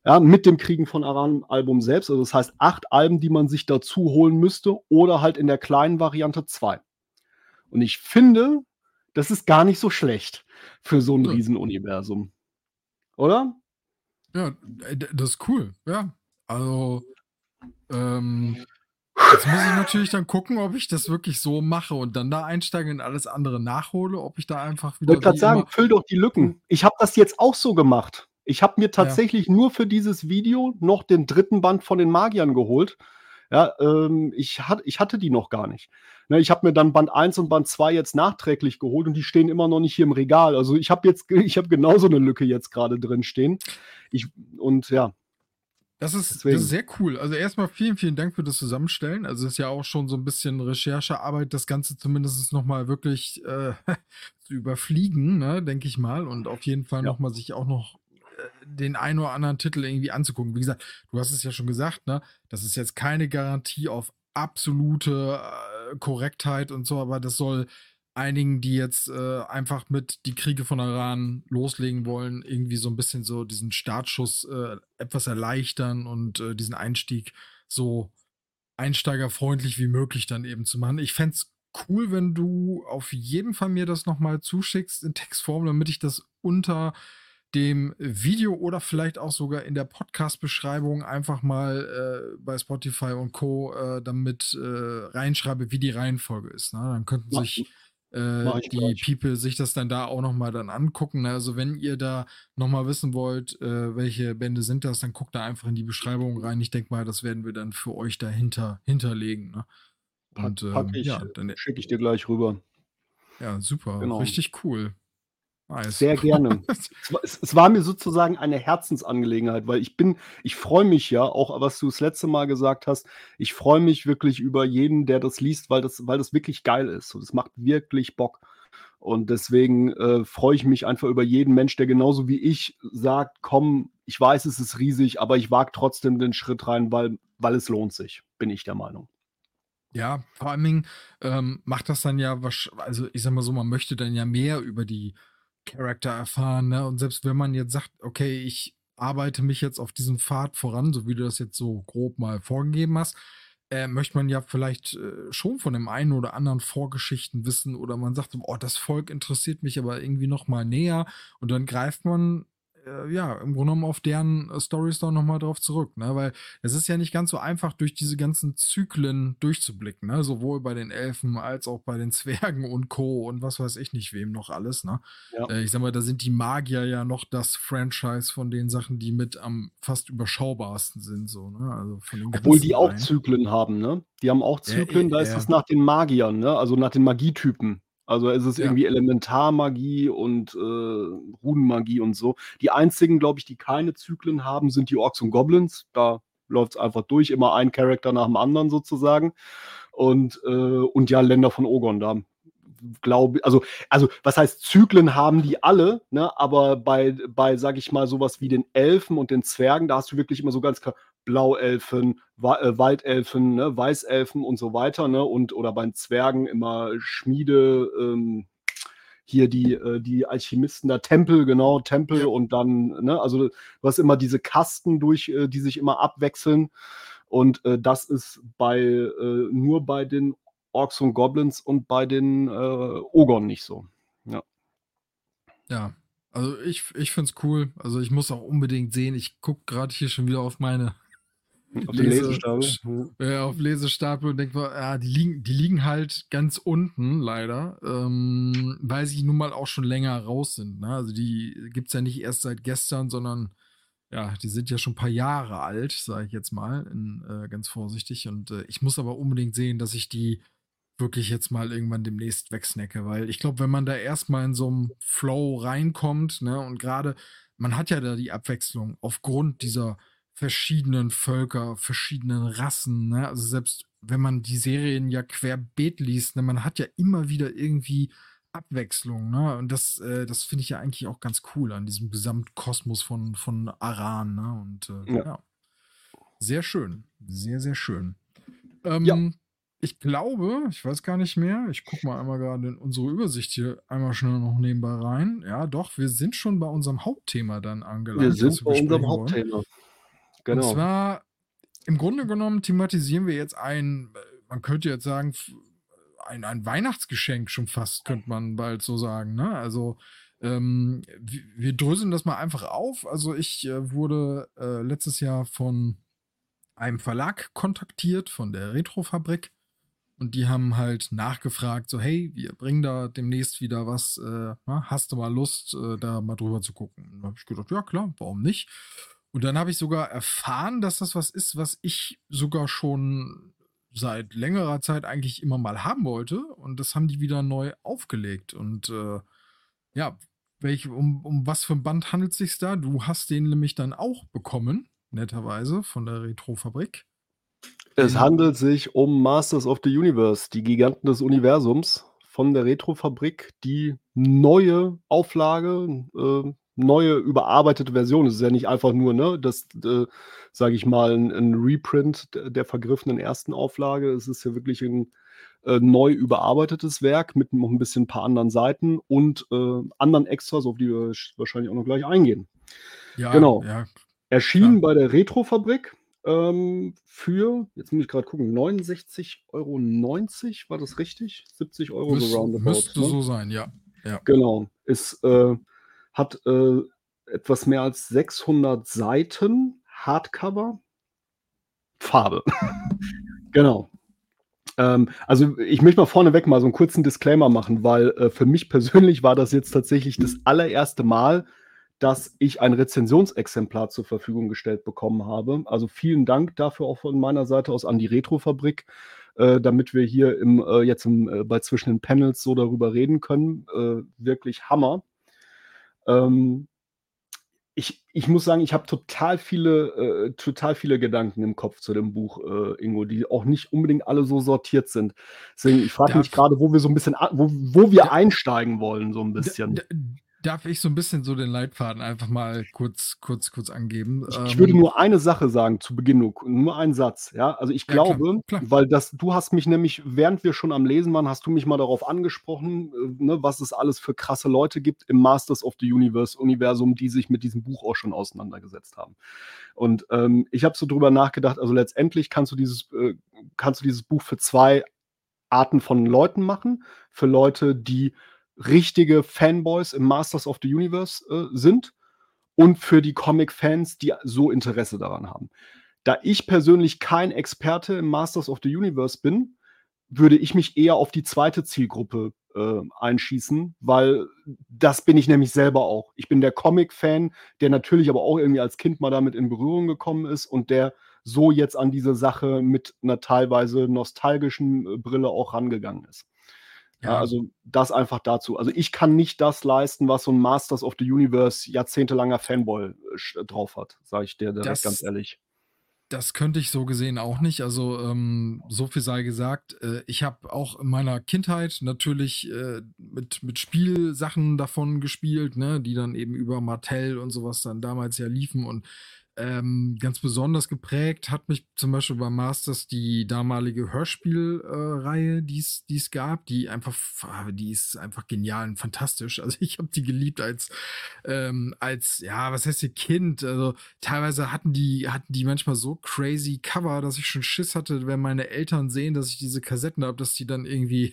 Ja, mit dem Kriegen von Aran-Album selbst. Also das heißt acht Alben, die man sich dazu holen müsste oder halt in der kleinen Variante zwei. Und ich finde, das ist gar nicht so schlecht für so ein ja. Riesenuniversum. Oder? Ja, das ist cool, ja. Also, ähm, jetzt muss ich natürlich dann gucken, ob ich das wirklich so mache und dann da einsteige und alles andere nachhole, ob ich da einfach wieder... Ich wollte gerade sagen, füll doch die Lücken. Ich habe das jetzt auch so gemacht. Ich habe mir tatsächlich ja. nur für dieses Video noch den dritten Band von den Magiern geholt, Ja, ähm, ich, hat, ich hatte die noch gar nicht. Ne, ich habe mir dann Band eins und Band zwei jetzt nachträglich geholt und die stehen immer noch nicht hier im Regal. Also ich habe jetzt, ich habe genauso eine Lücke jetzt gerade drin stehen. Ich, und ja. Das ist, das ist sehr cool. Also erstmal vielen, vielen Dank für das Zusammenstellen. Also es ist ja auch schon so ein bisschen Recherchearbeit, das Ganze zumindest nochmal wirklich äh, zu überfliegen, ne, denke ich mal. Und auf jeden Fall ja. nochmal sich auch noch äh, den einen oder anderen Titel irgendwie anzugucken. Wie gesagt, du hast es ja schon gesagt, ne, das ist jetzt keine Garantie auf absolute äh, Korrektheit und so, aber das soll einigen, die jetzt äh, einfach mit die Kriege von Aran loslegen wollen, irgendwie so ein bisschen so diesen Startschuss äh, etwas erleichtern und äh, diesen Einstieg so einsteigerfreundlich wie möglich dann eben zu machen. Ich fände es cool, wenn du auf jeden Fall mir das nochmal zuschickst in Textform, damit ich das unter dem Video oder vielleicht auch sogar in der Podcast-Beschreibung einfach mal äh, bei Spotify und Co. Äh, damit äh, reinschreibe, wie die Reihenfolge ist. Ne? Dann könnten ja. sich Äh, die gleich. People sich das dann da auch nochmal dann angucken. Also wenn ihr da nochmal wissen wollt, äh, welche Bände sind das, dann guckt da einfach in die Beschreibung rein. Ich denke mal, das werden wir dann für euch dahinter hinterlegen. Ne? Und pack, pack ähm, ich, ja, dann schicke ich dir gleich rüber. Ja, super. Genau. Richtig cool. Nice. Sehr gerne. es, es war mir sozusagen eine Herzensangelegenheit, weil ich bin, ich freue mich ja, auch was du das letzte Mal gesagt hast, ich freue mich wirklich über jeden, der das liest, weil das, weil das wirklich geil ist. Und das macht wirklich Bock. Und deswegen äh, freue ich mich einfach über jeden Mensch, der genauso wie ich sagt, komm, ich weiß, es ist riesig, aber ich wage trotzdem den Schritt rein, weil, weil es lohnt sich, bin ich der Meinung. Ja, vor allem ähm, macht das dann ja, also ich sag mal so, man möchte dann ja mehr über die Charakter erfahren, ne? Und selbst wenn man jetzt sagt, okay, ich arbeite mich jetzt auf diesem Pfad voran, so wie du das jetzt so grob mal vorgegeben hast, äh, möchte man ja vielleicht äh, schon von dem einen oder anderen Vorgeschichten wissen oder man sagt, oh, das Volk interessiert mich aber irgendwie nochmal näher und dann greift man äh, ja im Grunde genommen auf deren äh, Storys da nochmal drauf zurück, ne? Weil es ist ja nicht ganz so einfach, durch diese ganzen Zyklen durchzublicken, ne? Sowohl bei den Elfen als auch bei den Zwergen und Co. und was weiß ich nicht wem noch alles, ne? Ja. Äh, ich sag mal, da sind die Magier ja noch das Franchise von den Sachen, die mit am fast überschaubarsten sind, so, ne? Also von den Obwohl die auch rein. Zyklen haben, ne? Die haben auch Zyklen, ja, ja, da ist ja. es nach den Magiern, ne? Also nach den Magietypen. Also es ist irgendwie ja. Elementarmagie und äh, Runenmagie und so. Die einzigen, glaube ich, die keine Zyklen haben, sind die Orks und Goblins. Da läuft es einfach durch, immer ein Charakter nach dem anderen sozusagen. Und, äh, und ja, Länder von Ogon, da glaube ich, also, also was heißt Zyklen haben die alle, ne? Aber bei, bei, sag ich mal, sowas wie den Elfen und den Zwergen, da hast du wirklich immer so ganz klar Blauelfen, Wa- äh, Waldelfen, ne, Weißelfen und so weiter, ne, und oder bei den Zwergen immer Schmiede, ähm, hier die, äh, die Alchemisten da, Tempel, genau, Tempel ja. und dann, ne, also du hast immer diese Kasten durch, äh, die sich immer abwechseln und äh, das ist bei, äh, nur bei den Orks und Goblins und bei den äh, Ogon nicht so. Ja. Ja. Also ich, ich finde es cool. Also ich muss auch unbedingt sehen. Ich gucke gerade hier schon wieder auf meine Auf den Lese- Lesestapel. Äh, auf Lesestapel und denke mir, ja, die liegen, die liegen halt ganz unten, leider, ähm, weil sie nun mal auch schon länger raus sind. Ne? Also die gibt es ja nicht erst seit gestern, sondern ja, die sind ja schon ein paar Jahre alt, sage ich jetzt mal, in, äh, ganz vorsichtig. Und äh, ich muss aber unbedingt sehen, dass ich die wirklich jetzt mal irgendwann demnächst wegsnacke, weil ich glaube, wenn man da erstmal in so einem Flow reinkommt, ne, und gerade, man hat ja da die Abwechslung aufgrund dieser verschiedenen Völker, verschiedenen Rassen, ne, also selbst wenn man die Serien ja querbeet liest, ne, man hat ja immer wieder irgendwie Abwechslung, ne, und das, äh, das finde ich ja eigentlich auch ganz cool an diesem Gesamtkosmos von, von Aran, ne, und äh, ja. ja. Sehr schön, sehr, sehr schön. Ähm, ja. Ich glaube, ich weiß gar nicht mehr, ich gucke mal einmal gerade in unsere Übersicht hier einmal schnell noch nebenbei rein. Ja, doch, wir sind schon bei unserem Hauptthema dann angelangt. Wir sind bei unserem Hauptthema. Genau. Und zwar, im Grunde genommen thematisieren wir jetzt ein, man könnte jetzt sagen, ein, ein Weihnachtsgeschenk schon fast, könnte man bald so sagen, ne? Also, ähm, wir dröseln das mal einfach auf. Also, ich äh, wurde äh, letztes Jahr von einem Verlag kontaktiert, von der Retrofabrik. Und die haben halt nachgefragt, so, hey, wir bringen da demnächst wieder was, äh, hast du mal Lust, äh, da mal drüber zu gucken? Und da habe ich gedacht, ja klar, warum nicht? Und dann habe ich sogar erfahren, dass das was ist, was ich sogar schon seit längerer Zeit eigentlich immer mal haben wollte. Und das haben die wieder neu aufgelegt. Und äh, ja, welch, um, um was für ein Band handelt es sich da? Du hast den nämlich dann auch bekommen, netterweise, von der Retrofabrik. Es handelt sich um Masters of the Universe, die Giganten des Universums von der Retrofabrik, die neue Auflage, äh, neue überarbeitete Version. Es ist ja nicht einfach nur, ne, das, äh, sage ich mal, ein, ein Reprint der vergriffenen ersten Auflage. Es ist ja wirklich ein äh, neu überarbeitetes Werk mit noch ein bisschen ein paar anderen Seiten und äh, anderen Extras, auf die wir wahrscheinlich auch noch gleich eingehen. Ja, genau. Ja, erschienen bei der Retrofabrik. Für, jetzt muss ich gerade gucken, neunundsechzig Euro neunzig, war das richtig? siebzig Euro so roundabout. Müsste ne? so sein, ja. ja. Genau. Es äh, hat äh, etwas mehr als sechshundert Seiten, Hardcover, Farbe. Genau. Ähm, also ich möchte mal vorneweg mal so einen kurzen Disclaimer machen, weil äh, für mich persönlich war das jetzt tatsächlich das allererste Mal, dass ich ein Rezensionsexemplar zur Verfügung gestellt bekommen habe. Also vielen Dank dafür auch von meiner Seite aus an die Retrofabrik, äh, damit wir hier im, äh, jetzt im, äh, bei Zwischen den Panels so darüber reden können. Äh, wirklich Hammer. Ähm, ich, ich muss sagen, ich habe total viele, äh, total viele Gedanken im Kopf zu dem Buch, äh, Ingo, die auch nicht unbedingt alle so sortiert sind. Deswegen, ich frage mich gerade, wo wir so ein bisschen, wo, wo wir einsteigen wollen, so ein bisschen. Darf ich so ein bisschen so den Leitfaden einfach mal kurz, kurz, kurz angeben? Ich, ich würde nur eine Sache sagen zu Beginn, nur einen Satz. Ja, also ich ja, glaube, klar, klar. weil das, du hast mich nämlich, während wir schon am Lesen waren, hast du mich mal darauf angesprochen, ne, was es alles für krasse Leute gibt im Masters of the Universe Universum, die sich mit diesem Buch auch schon auseinandergesetzt haben. Und ähm, ich habe so drüber nachgedacht. Also letztendlich kannst du dieses, äh, kannst du dieses Buch für zwei Arten von Leuten machen, für Leute, die richtige Fanboys im Masters of the Universe äh, sind und für die Comic-Fans, die so Interesse daran haben. Da ich persönlich kein Experte im Masters of the Universe bin, würde ich mich eher auf die zweite Zielgruppe äh, einschießen, weil das bin ich nämlich selber auch. Ich bin der Comic-Fan, der natürlich aber auch irgendwie als Kind mal damit in Berührung gekommen ist und der so jetzt an diese Sache mit einer teilweise nostalgischen äh, Brille auch rangegangen ist. Ja, also das einfach dazu. Also ich kann nicht das leisten, was so ein Masters of the Universe jahrzehntelanger Fanboy drauf hat, sage ich dir direkt ganz ehrlich. Das könnte ich so gesehen auch nicht. Also ähm, so viel sei gesagt, äh, ich habe auch in meiner Kindheit natürlich äh, mit, mit Spielsachen davon gespielt, ne, die dann eben über Mattel und sowas dann damals ja liefen und Ähm, ganz besonders geprägt hat mich zum Beispiel bei Masters die damalige Hörspielreihe, äh, die es gab, die einfach, die ist einfach genial und fantastisch. Also ich habe die geliebt als, ähm, als, ja, was heißt hier, Kind. Also teilweise hatten die, hatten die manchmal so crazy Cover, dass ich schon Schiss hatte, wenn meine Eltern sehen, dass ich diese Kassetten habe, dass die dann irgendwie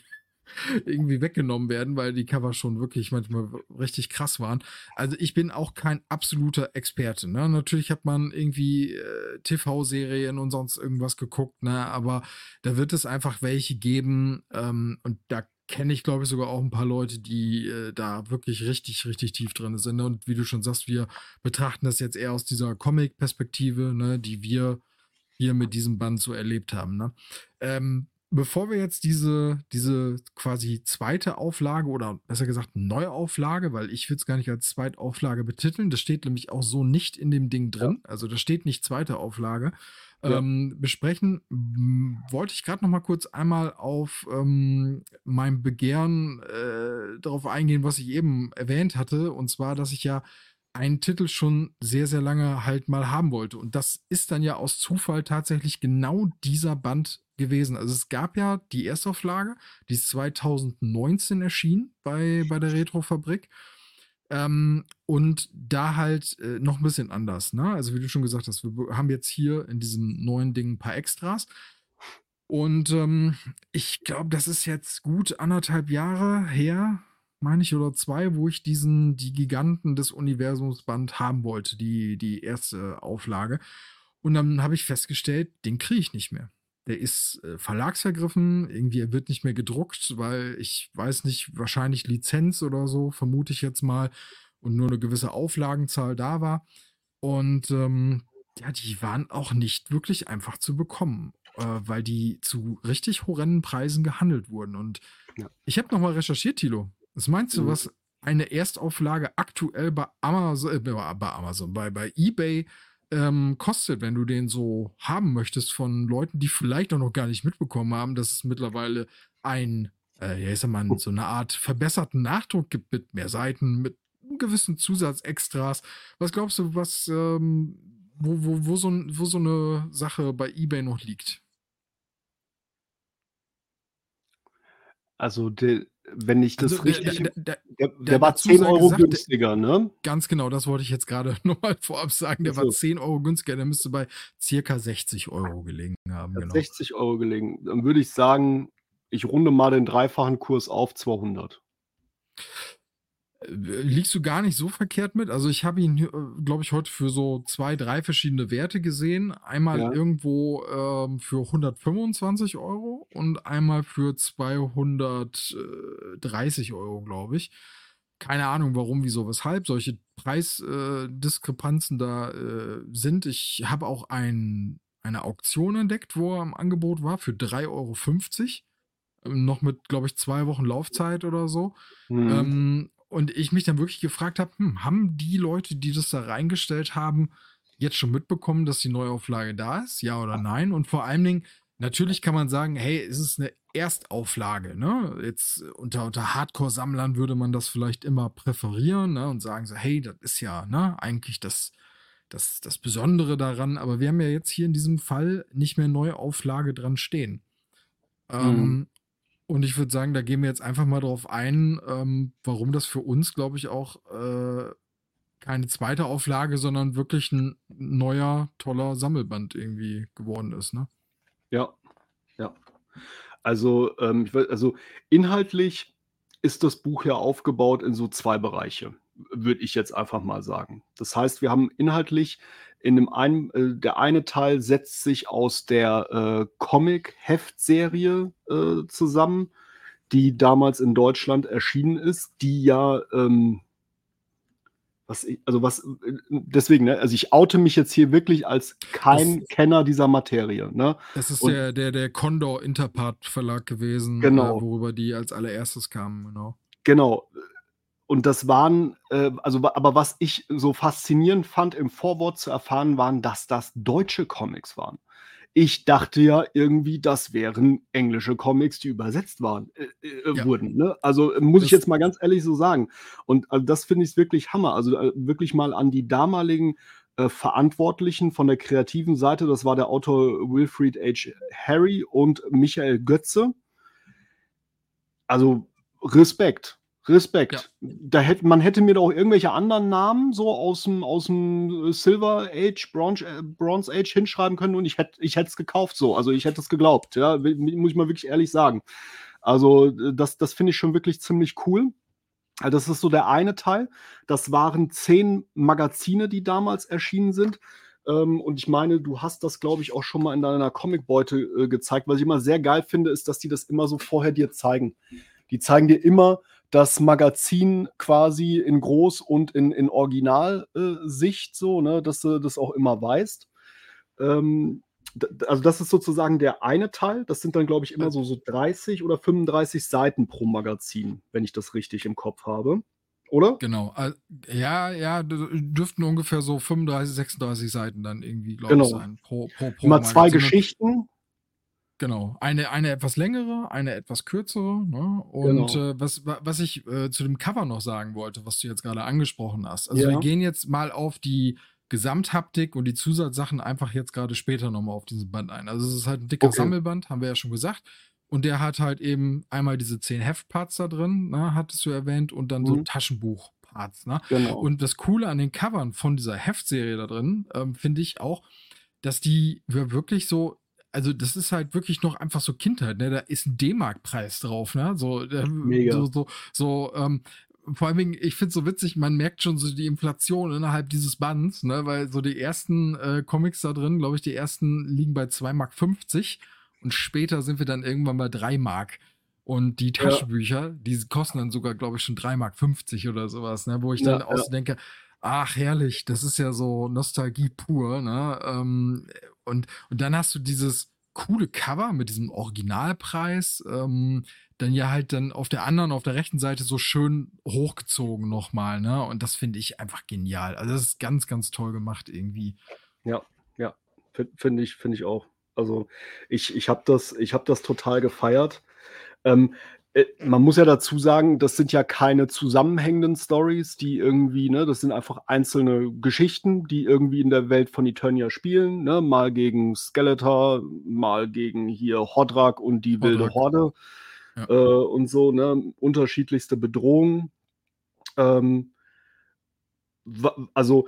irgendwie weggenommen werden, weil die Cover schon wirklich manchmal richtig krass waren. Also ich bin auch kein absoluter Experte. Ne? Natürlich hat man irgendwie äh, T V-Serien und sonst irgendwas geguckt, ne? Aber da wird es einfach welche geben ähm, und da kenne ich, glaube ich, sogar auch ein paar Leute, die äh, da wirklich richtig, richtig tief drin sind. Ne? Und wie du schon sagst, wir betrachten das jetzt eher aus dieser Comic-Perspektive, ne? Die wir hier mit diesem Band so erlebt haben. Ne? Ähm, Bevor wir jetzt diese, diese quasi zweite Auflage oder besser gesagt Neuauflage, weil ich will es gar nicht als Zweitauflage betiteln, das steht nämlich auch so nicht in dem Ding drin, also da steht nicht zweite Auflage, ja. ähm, besprechen, m- wollte ich gerade noch mal kurz einmal auf ähm, mein Begehren äh, darauf eingehen, was ich eben erwähnt hatte, und zwar, dass ich ja einen Titel schon sehr, sehr lange halt mal haben wollte. Und das ist dann ja aus Zufall tatsächlich genau dieser Band gewesen. Also es gab ja die Erstauflage, die ist zweitausendneunzehn erschienen bei, bei der Retrofabrik. Ähm, und da halt äh, noch ein bisschen anders. Ne? Also wie du schon gesagt hast, wir haben jetzt hier in diesem neuen Ding ein paar Extras. Und ähm, ich glaube, das ist jetzt gut anderthalb Jahre her, meine ich, oder zwei, wo ich diesen, die Giganten des Universums Band haben wollte, die, die erste Auflage. Und dann habe ich festgestellt, den kriege ich nicht mehr. Der ist äh, verlagsvergriffen, irgendwie, er wird nicht mehr gedruckt, weil ich weiß nicht, wahrscheinlich Lizenz oder so, vermute ich jetzt mal, und nur eine gewisse Auflagenzahl da war. Und ähm, ja, die waren auch nicht wirklich einfach zu bekommen, äh, weil die zu richtig horrenden Preisen gehandelt wurden. Und ja. ich habe nochmal recherchiert, Tilo. Was meinst du, mhm. was eine Erstauflage aktuell bei Amazon, äh, bei, Amazon bei, bei eBay ähm, kostet, wenn du den so haben möchtest von Leuten, die vielleicht auch noch gar nicht mitbekommen haben, dass es mittlerweile ein, äh, ja, ich sag mal, so eine Art verbesserten Nachdruck gibt mit mehr Seiten, mit gewissen Zusatzextras. Was glaubst du, was ähm, wo, wo, wo, so, wo so eine Sache bei eBay noch liegt? Also, de, wenn ich das also, richtig... Der, der, der, der, der war zehn Euro gesagt, günstiger, ne? Ganz genau, das wollte ich jetzt gerade nochmal vorab sagen. Der also. war zehn Euro günstiger, der müsste bei circa sechzig Euro gelegen haben. Genau. sechzig Euro gelegen. Dann würde ich sagen, ich runde mal den dreifachen Kurs auf zweihundert. Liegst du gar nicht so verkehrt mit? Also ich habe ihn, glaube ich, heute für so zwei, drei verschiedene Werte gesehen. Einmal ja. irgendwo ähm, für hundertfünfundzwanzig Euro und einmal für zweihundertdreißig Euro, glaube ich. Keine Ahnung, warum, wieso, weshalb solche Preisdiskrepanzen äh, da äh, sind. Ich habe auch ein, eine Auktion entdeckt, wo er im Angebot war, für drei Euro fünfzig. Noch mit, glaube ich, zwei Wochen Laufzeit oder so. Mhm. Ähm, Und ich mich dann wirklich gefragt habe, hm, haben die Leute, die das da reingestellt haben, jetzt schon mitbekommen, dass die Neuauflage da ist? Ja oder nein? Und vor allen Dingen, natürlich kann man sagen, hey, es ist eine Erstauflage, ne? Jetzt unter, unter Hardcore-Sammlern würde man das vielleicht immer präferieren, ne? Und sagen so, hey, das ist ja, ne, eigentlich das, das, das Besondere daran. Aber wir haben ja jetzt hier in diesem Fall nicht mehr Neuauflage dran stehen. Mhm. Ähm, Und ich würde sagen, da gehen wir jetzt einfach mal drauf ein, ähm, warum das für uns, glaube ich, auch äh, keine zweite Auflage, sondern wirklich ein neuer, toller Sammelband irgendwie geworden ist, ne? Ja, ja. Also, ähm, ich weiß, also inhaltlich ist das Buch ja aufgebaut in so zwei Bereiche, würde ich jetzt einfach mal sagen. Das heißt, wir haben inhaltlich in dem einen, äh, der eine Teil setzt sich aus der äh, Comic-Heft-Serie äh, zusammen, die damals in Deutschland erschienen ist, die ja, ähm, was ich, also was, deswegen, ne, also ich oute mich jetzt hier wirklich als kein das, Kenner dieser Materie. Ne? Das ist Und, der, der, der Condor Interpart Verlag gewesen, genau. äh, worüber die als allererstes kamen, genau. Genau. Und das waren, äh, also, aber was ich so faszinierend fand, im Vorwort zu erfahren waren, dass das deutsche Comics waren. Ich dachte ja irgendwie, das wären englische Comics, die übersetzt waren, äh, äh, ja. wurden. Ne? Also muss das ich jetzt mal ganz ehrlich so sagen. Und also, das finde ich wirklich Hammer. Also äh, wirklich mal an die damaligen äh, Verantwortlichen von der kreativen Seite, das war der Autor Wilfried H. Harry und Michael Götze. Also Respekt. Respekt. Ja. Da hätte, man hätte mir doch auch irgendwelche anderen Namen so aus dem, aus dem Silver Age, Bronze, Bronze Age hinschreiben können und ich hätte ich es gekauft so. Also ich hätte es geglaubt. Ja, muss ich mal wirklich ehrlich sagen. Also das, das finde ich schon wirklich ziemlich cool. Also das ist so der eine Teil. Das waren zehn Magazine, die damals erschienen sind. Ähm, und ich meine, du hast das, glaube ich, auch schon mal in deiner Comicbeute äh, gezeigt. Was ich immer sehr geil finde, ist, dass die das immer so vorher dir zeigen. Die zeigen dir immer das Magazin quasi in Groß- und in, in Originalsicht, äh, so, ne, dass du das auch immer weißt. Ähm, d- also das ist sozusagen der eine Teil. Das sind dann, glaube ich, immer so, so dreißig oder fünfunddreißig Seiten pro Magazin, wenn ich das richtig im Kopf habe. Oder? Genau. Ja, ja, dürften ungefähr so fünfunddreißig, sechsunddreißig Seiten dann irgendwie, glaube ich, genau. sein. Pro, pro, pro immer zwei Magazin. Geschichten. Genau, eine, eine etwas längere, eine etwas kürzere. Ne? Und genau. äh, was, was ich äh, zu dem Cover noch sagen wollte, was du jetzt gerade angesprochen hast. Also ja. wir gehen jetzt mal auf die Gesamthaptik und die Zusatzsachen einfach jetzt gerade später nochmal auf diesen Band ein. Also es ist halt ein dicker okay. Sammelband, haben wir ja schon gesagt. Und der hat halt eben einmal diese zehn Heftparts da drin, ne? Hattest du erwähnt, und dann mhm. so Taschenbuchparts. Ne? Genau. Und das Coole an den Covern von dieser Heftserie da drin, ähm, finde ich auch, dass die wirklich so, also das ist halt wirklich noch einfach so Kindheit, ne? Da ist ein D-Mark-Preis drauf, ne? So, Mega. so, so, so ähm, vor allen Dingen, ich find's so witzig, man merkt schon so die Inflation innerhalb dieses Bands, ne? Weil so die ersten äh, Comics da drin, glaube ich, die ersten liegen bei zwei Mark fünfzig und später sind wir dann irgendwann bei drei Mark. Und die Taschenbücher, ja. die kosten dann sogar, glaube ich, schon drei Mark fünfzig oder sowas, ne? Wo ich ja, dann ja. ausdenke, ach herrlich, das ist ja so Nostalgie pur, ne? Ähm, und, und dann hast du dieses coole Cover mit diesem Originalpreis, ähm, dann ja halt dann auf der anderen, auf der rechten Seite so schön hochgezogen nochmal, ne? Und das finde ich einfach genial. Also das ist ganz, ganz toll gemacht irgendwie. Ja, ja, finde ich, finde ich auch. Also ich, ich habe das, ich habe das total gefeiert. Ähm, man muss ja dazu sagen, das sind ja keine zusammenhängenden Stories, die irgendwie, ne, das sind einfach einzelne Geschichten, die irgendwie in der Welt von Eternia spielen, ne, mal gegen Skeletor, mal gegen hier Hodrak und die wilde Hodrak. Horde ja. äh, und so, ne, unterschiedlichste Bedrohungen. Ähm, also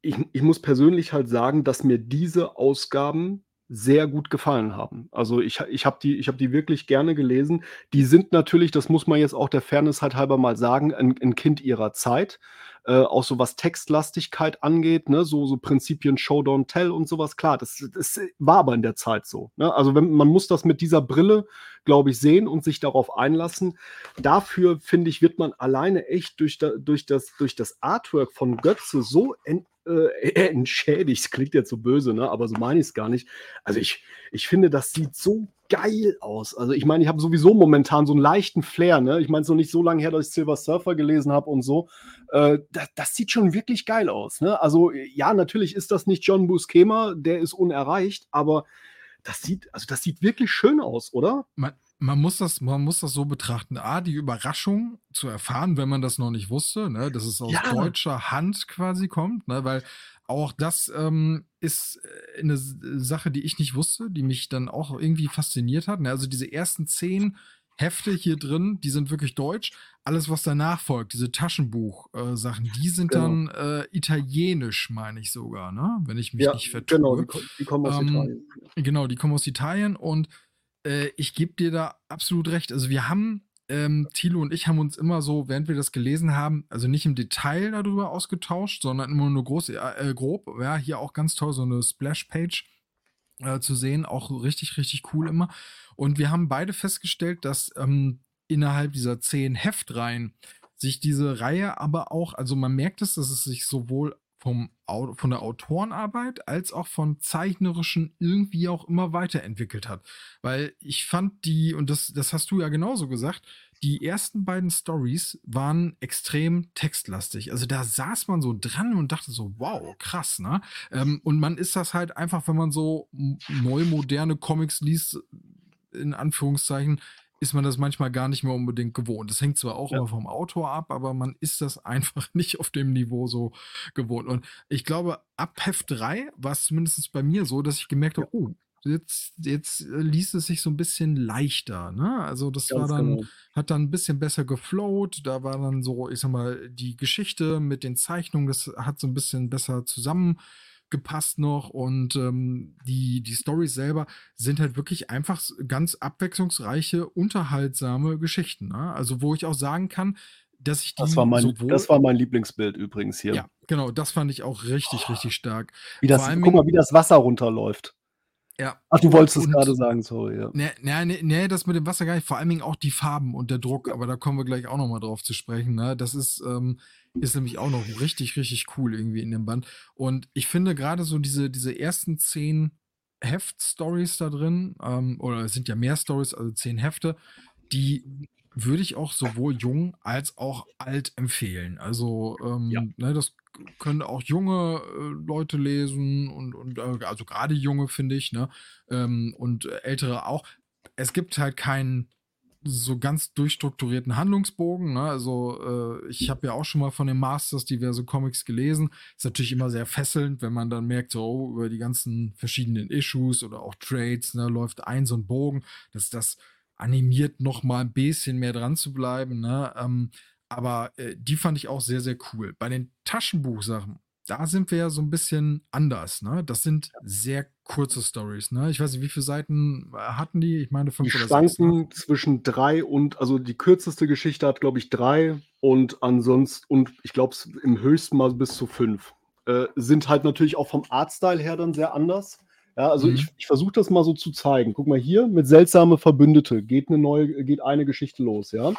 ich, ich muss persönlich halt sagen, dass mir diese Ausgaben sehr gut gefallen haben. Also ich, ich habe die, ich hab die wirklich gerne gelesen. Die sind natürlich, das muss man jetzt auch der Fairness halt halber mal sagen, ein, ein Kind ihrer Zeit. Äh, auch so was Textlastigkeit angeht, ne? so, so Prinzipien Show, Don't Tell und sowas. Klar, das, das war aber in der Zeit so. Ne? Also wenn, man muss das mit dieser Brille, glaube ich, sehen und sich darauf einlassen. Dafür, finde ich, wird man alleine echt durch, da, durch, das, durch das Artwork von Götze so entdeckt, Äh, entschädigt, klingt jetzt so böse, ne? Aber so meine ich es gar nicht. Also ich, ich finde, das sieht so geil aus. Also ich meine, ich habe sowieso momentan so einen leichten Flair, ne? Ich meine, es ist noch nicht so lange her, dass ich Silver Surfer gelesen habe und so. Äh, das, das sieht schon wirklich geil aus, ne? Also ja, natürlich ist das nicht John Buscema, der ist unerreicht, aber das sieht, also das sieht wirklich schön aus, oder? Man, man muss das, man muss das so betrachten. A, die Überraschung zu erfahren, wenn man das noch nicht wusste, ne, dass es aus ja. deutscher Hand quasi kommt, ne, weil auch das ähm, ist eine Sache, die ich nicht wusste, die mich dann auch irgendwie fasziniert hat. Ne? Also diese ersten zehn Hefte hier drin, die sind wirklich deutsch. Alles, was danach folgt, diese Taschenbuch-Sachen, äh, die sind genau. dann äh, italienisch, meine ich sogar, ne? Wenn ich mich ja, nicht vertue. Genau, die, die kommen aus ähm, Italien. Genau, die kommen aus Italien und äh, ich gebe dir da absolut recht. Also wir haben, ähm, Tilo und ich haben uns immer so, während wir das gelesen haben, also nicht im Detail darüber ausgetauscht, sondern immer nur groß, äh, grob, ja, hier auch ganz toll, so eine Splash-Page äh, zu sehen, auch richtig, richtig cool immer. Und wir haben beide festgestellt, dass ähm, innerhalb dieser zehn Heftreihen sich diese Reihe aber auch, also man merkt es, dass es sich sowohl vom, von der Autorenarbeit als auch vom Zeichnerischen irgendwie auch immer weiterentwickelt hat. Weil ich fand die, und das, das hast du ja genauso gesagt, die ersten beiden Storys waren extrem textlastig. Also da saß man so dran und dachte so, wow, krass, ne? Ähm, und man ist das halt einfach, wenn man so neu moderne Comics liest, in Anführungszeichen, ist man das manchmal gar nicht mehr unbedingt gewohnt. Das hängt zwar auch ja. immer vom Autor ab, aber man ist das einfach nicht auf dem Niveau so gewohnt. Und ich glaube, ab Heft drei war es zumindest bei mir so, dass ich gemerkt habe, oh, jetzt, jetzt liest es sich so ein bisschen leichter. Ne? Also das Ganz war dann, genau. hat dann ein bisschen besser geflowt. Da war dann so, ich sag mal, die Geschichte mit den Zeichnungen, das hat so ein bisschen besser zusammen gepasst noch und ähm, die, die Storys selber sind halt wirklich einfach ganz abwechslungsreiche, unterhaltsame Geschichten. Ne? Also wo ich auch sagen kann, dass ich die das war mein, sowohl... Das war mein Lieblingsbild übrigens hier. Ja, genau, das fand ich auch richtig, oh, richtig stark. Wie das, allem, guck mal, wie das Wasser runterläuft. Ja. Ach, du wolltest und, es gerade sagen, sorry. Ja. Nee, nee, nee, das mit dem Wasser gar nicht, vor allen Dingen auch die Farben und der Druck, aber da kommen wir gleich auch nochmal drauf zu sprechen. Ne? Das ist... Ähm, ist nämlich auch noch richtig, richtig cool irgendwie in dem Band. Und ich finde gerade so diese, diese ersten zehn Heft-Stories da drin, ähm, oder es sind ja mehr Stories, also zehn Hefte, die würde ich auch sowohl jung als auch alt empfehlen. Also ähm, ja. ne, das können auch junge äh, Leute lesen und, und äh, also gerade junge, finde ich, ne? Ähm, und ältere auch. Es gibt halt keinen so ganz durchstrukturierten Handlungsbogen. Ne? Also äh, ich habe ja auch schon mal von den Masters diverse Comics gelesen. Ist natürlich immer sehr fesselnd, wenn man dann merkt, so oh, über die ganzen verschiedenen Issues oder auch Trades, ne, läuft ein so ein Bogen, dass das animiert, noch mal ein bisschen mehr dran zu bleiben. Ne? Ähm, aber äh, die fand ich auch sehr, sehr cool. Bei den Taschenbuchsachen, da sind wir ja so ein bisschen anders. Ne? Das sind sehr kurze Stories. Ne? Ich weiß nicht, wie viele Seiten hatten die? Ich meine, fünf die oder sechs. Die schwanken zwischen drei und, also die kürzeste Geschichte hat, glaube ich, drei und ansonsten, und ich glaube, im höchsten Mal bis zu fünf. Äh, sind halt natürlich auch vom Artstyle her dann sehr anders. Ja, also mhm. ich, ich versuche das mal so zu zeigen. Guck mal hier, mit seltsame Verbündete geht eine neue, geht eine Geschichte los. Ja?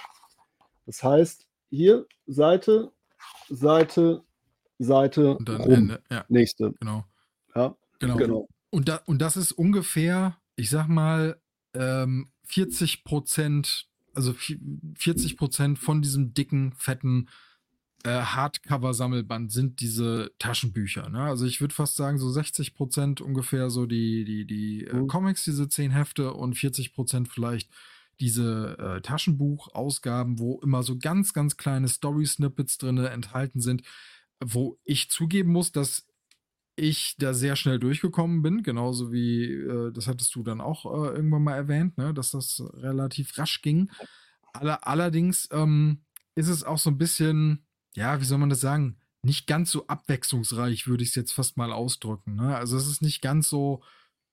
Das heißt, hier Seite, Seite, Seite und dann rum. Ende. Ja. Nächste. Genau. Ja. Genau. genau. Und, da, und das ist ungefähr, ich sag mal, ähm, vierzig Prozent, also vierzig Prozent von diesem dicken, fetten äh, Hardcover-Sammelband sind diese Taschenbücher. Ne? Also ich würde fast sagen, so sechzig Prozent ungefähr so die, die, die äh, Comics, diese zehn Hefte und vierzig Prozent vielleicht diese äh, Taschenbuchausgaben, wo immer so ganz, ganz kleine Story-Snippets drin enthalten sind, wo ich zugeben muss, dass ich da sehr schnell durchgekommen bin, genauso wie, äh, das hattest du dann auch äh, irgendwann mal erwähnt, ne, dass das relativ rasch ging. Aller, allerdings ähm, ist es auch so ein bisschen, ja, wie soll man das sagen, nicht ganz so abwechslungsreich, würde ich es jetzt fast mal ausdrücken. Ne? Also es ist nicht ganz so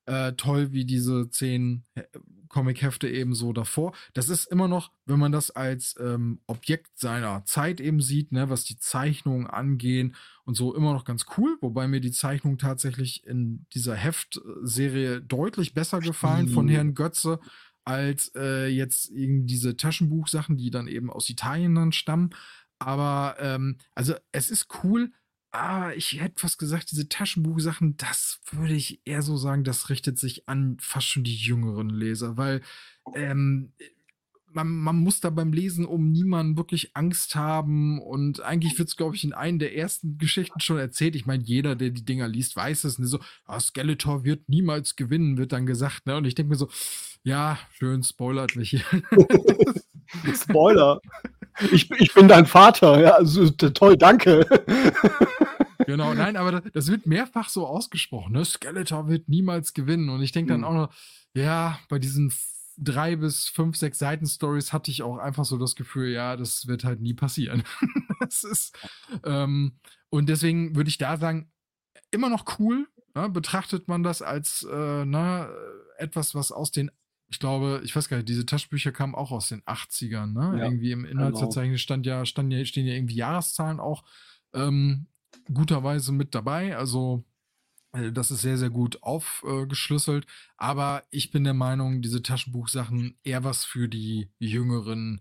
äh, toll wie diese zehn Comic-Hefte eben so davor. Das ist immer noch, wenn man das als ähm, Objekt seiner Zeit eben sieht, ne, was die Zeichnungen angehen und so, immer noch ganz cool, wobei mir die Zeichnungen tatsächlich in dieser Heftserie deutlich besser gefallen mhm. von Herrn Götze als äh, jetzt eben diese Taschenbuchsachen, die dann eben aus Italien dann stammen. Aber ähm, also es ist cool, aber ich hätte fast gesagt, diese Taschenbuchsachen, das würde ich eher so sagen, das richtet sich an fast schon die jüngeren Leser, weil ähm, man, man muss da beim Lesen um niemanden wirklich Angst haben und eigentlich wird es, glaube ich, in einer der ersten Geschichten schon erzählt. Ich meine, jeder, der die Dinger liest, weiß es. Und so, ah, Skeletor wird niemals gewinnen, wird dann gesagt. Ne? Und ich denke mir so, ja, schön, spoilert mich hier. Spoiler. Ich, ich bin dein Vater. Ja, also, toll, danke. Genau, nein, aber das wird mehrfach so ausgesprochen. Ne? Skeletor wird niemals gewinnen. Und ich denke dann auch noch, ja, bei diesen drei bis fünf, sechs Seiten-Stories hatte ich auch einfach so das Gefühl, ja, das wird halt nie passieren. Das ist, ähm, und deswegen würde ich da sagen, immer noch cool. Ne? Betrachtet man das als äh, na, etwas, was aus den, ich glaube, ich weiß gar nicht, diese Taschenbücher kamen auch aus den achtzigern. Ne? Ja, irgendwie im Inhaltsverzeichnis stand ja, stand ja, stehen ja irgendwie Jahreszahlen auch ähm, guterweise mit dabei. Also das ist sehr, sehr gut aufgeschlüsselt. Äh, Aber ich bin der Meinung, diese Taschenbuchsachen eher was für die jüngeren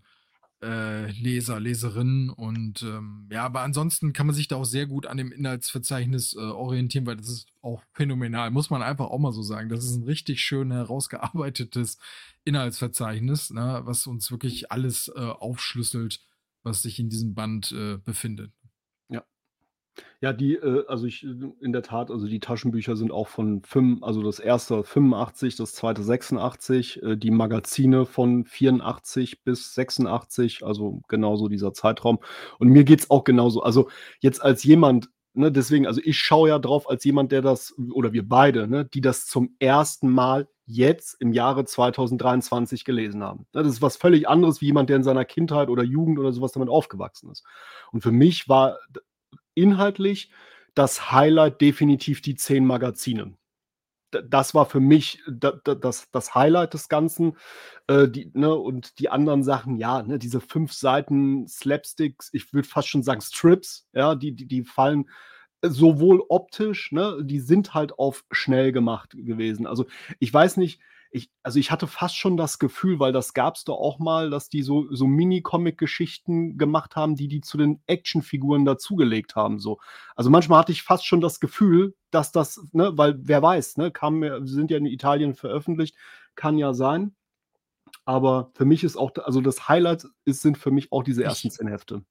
äh, Leser, Leserinnen. Und ähm, ja, aber ansonsten kann man sich da auch sehr gut an dem Inhaltsverzeichnis äh, orientieren, weil das ist auch phänomenal. Muss man einfach auch mal so sagen. Das ist ein richtig schön herausgearbeitetes Inhaltsverzeichnis, ne, was uns wirklich alles äh, aufschlüsselt, was sich in diesem Band äh, befindet. Ja, die, äh, also ich, in der Tat, also die Taschenbücher sind auch von fünf, also das erste fünfundachtzig, das zweite sechsundachtzig, äh, die Magazine von vierundachtzig bis sechsundachtzig, also genauso dieser Zeitraum. Und mir geht's auch genauso. Also jetzt als jemand, ne, deswegen, also ich schaue ja drauf als jemand, der das, oder wir beide, ne, die das zum ersten Mal jetzt im Jahre zweitausenddreiundzwanzig gelesen haben. Das ist was völlig anderes wie jemand, der in seiner Kindheit oder Jugend oder sowas damit aufgewachsen ist. Und für mich war inhaltlich das Highlight definitiv die zehn Magazine. Das war für mich das, das Highlight des Ganzen. Äh, die, ne, und die anderen Sachen, ja, ne, diese fünf Seiten Slapsticks, ich würde fast schon sagen Strips, ja, die, die, die fallen sowohl optisch, ne, die sind halt auf schnell gemacht gewesen. Also ich weiß nicht, Ich, also ich hatte fast schon das Gefühl, weil das gab es doch auch mal, dass die so, so Mini-Comic-Geschichten gemacht haben, die die zu den Actionfiguren dazugelegt haben. So. Also manchmal hatte ich fast schon das Gefühl, dass das, ne, weil wer weiß, ne, kam, sind ja in Italien veröffentlicht, kann ja sein. Aber für mich ist auch, also das Highlight ist, sind für mich auch diese ersten zehn Hefte.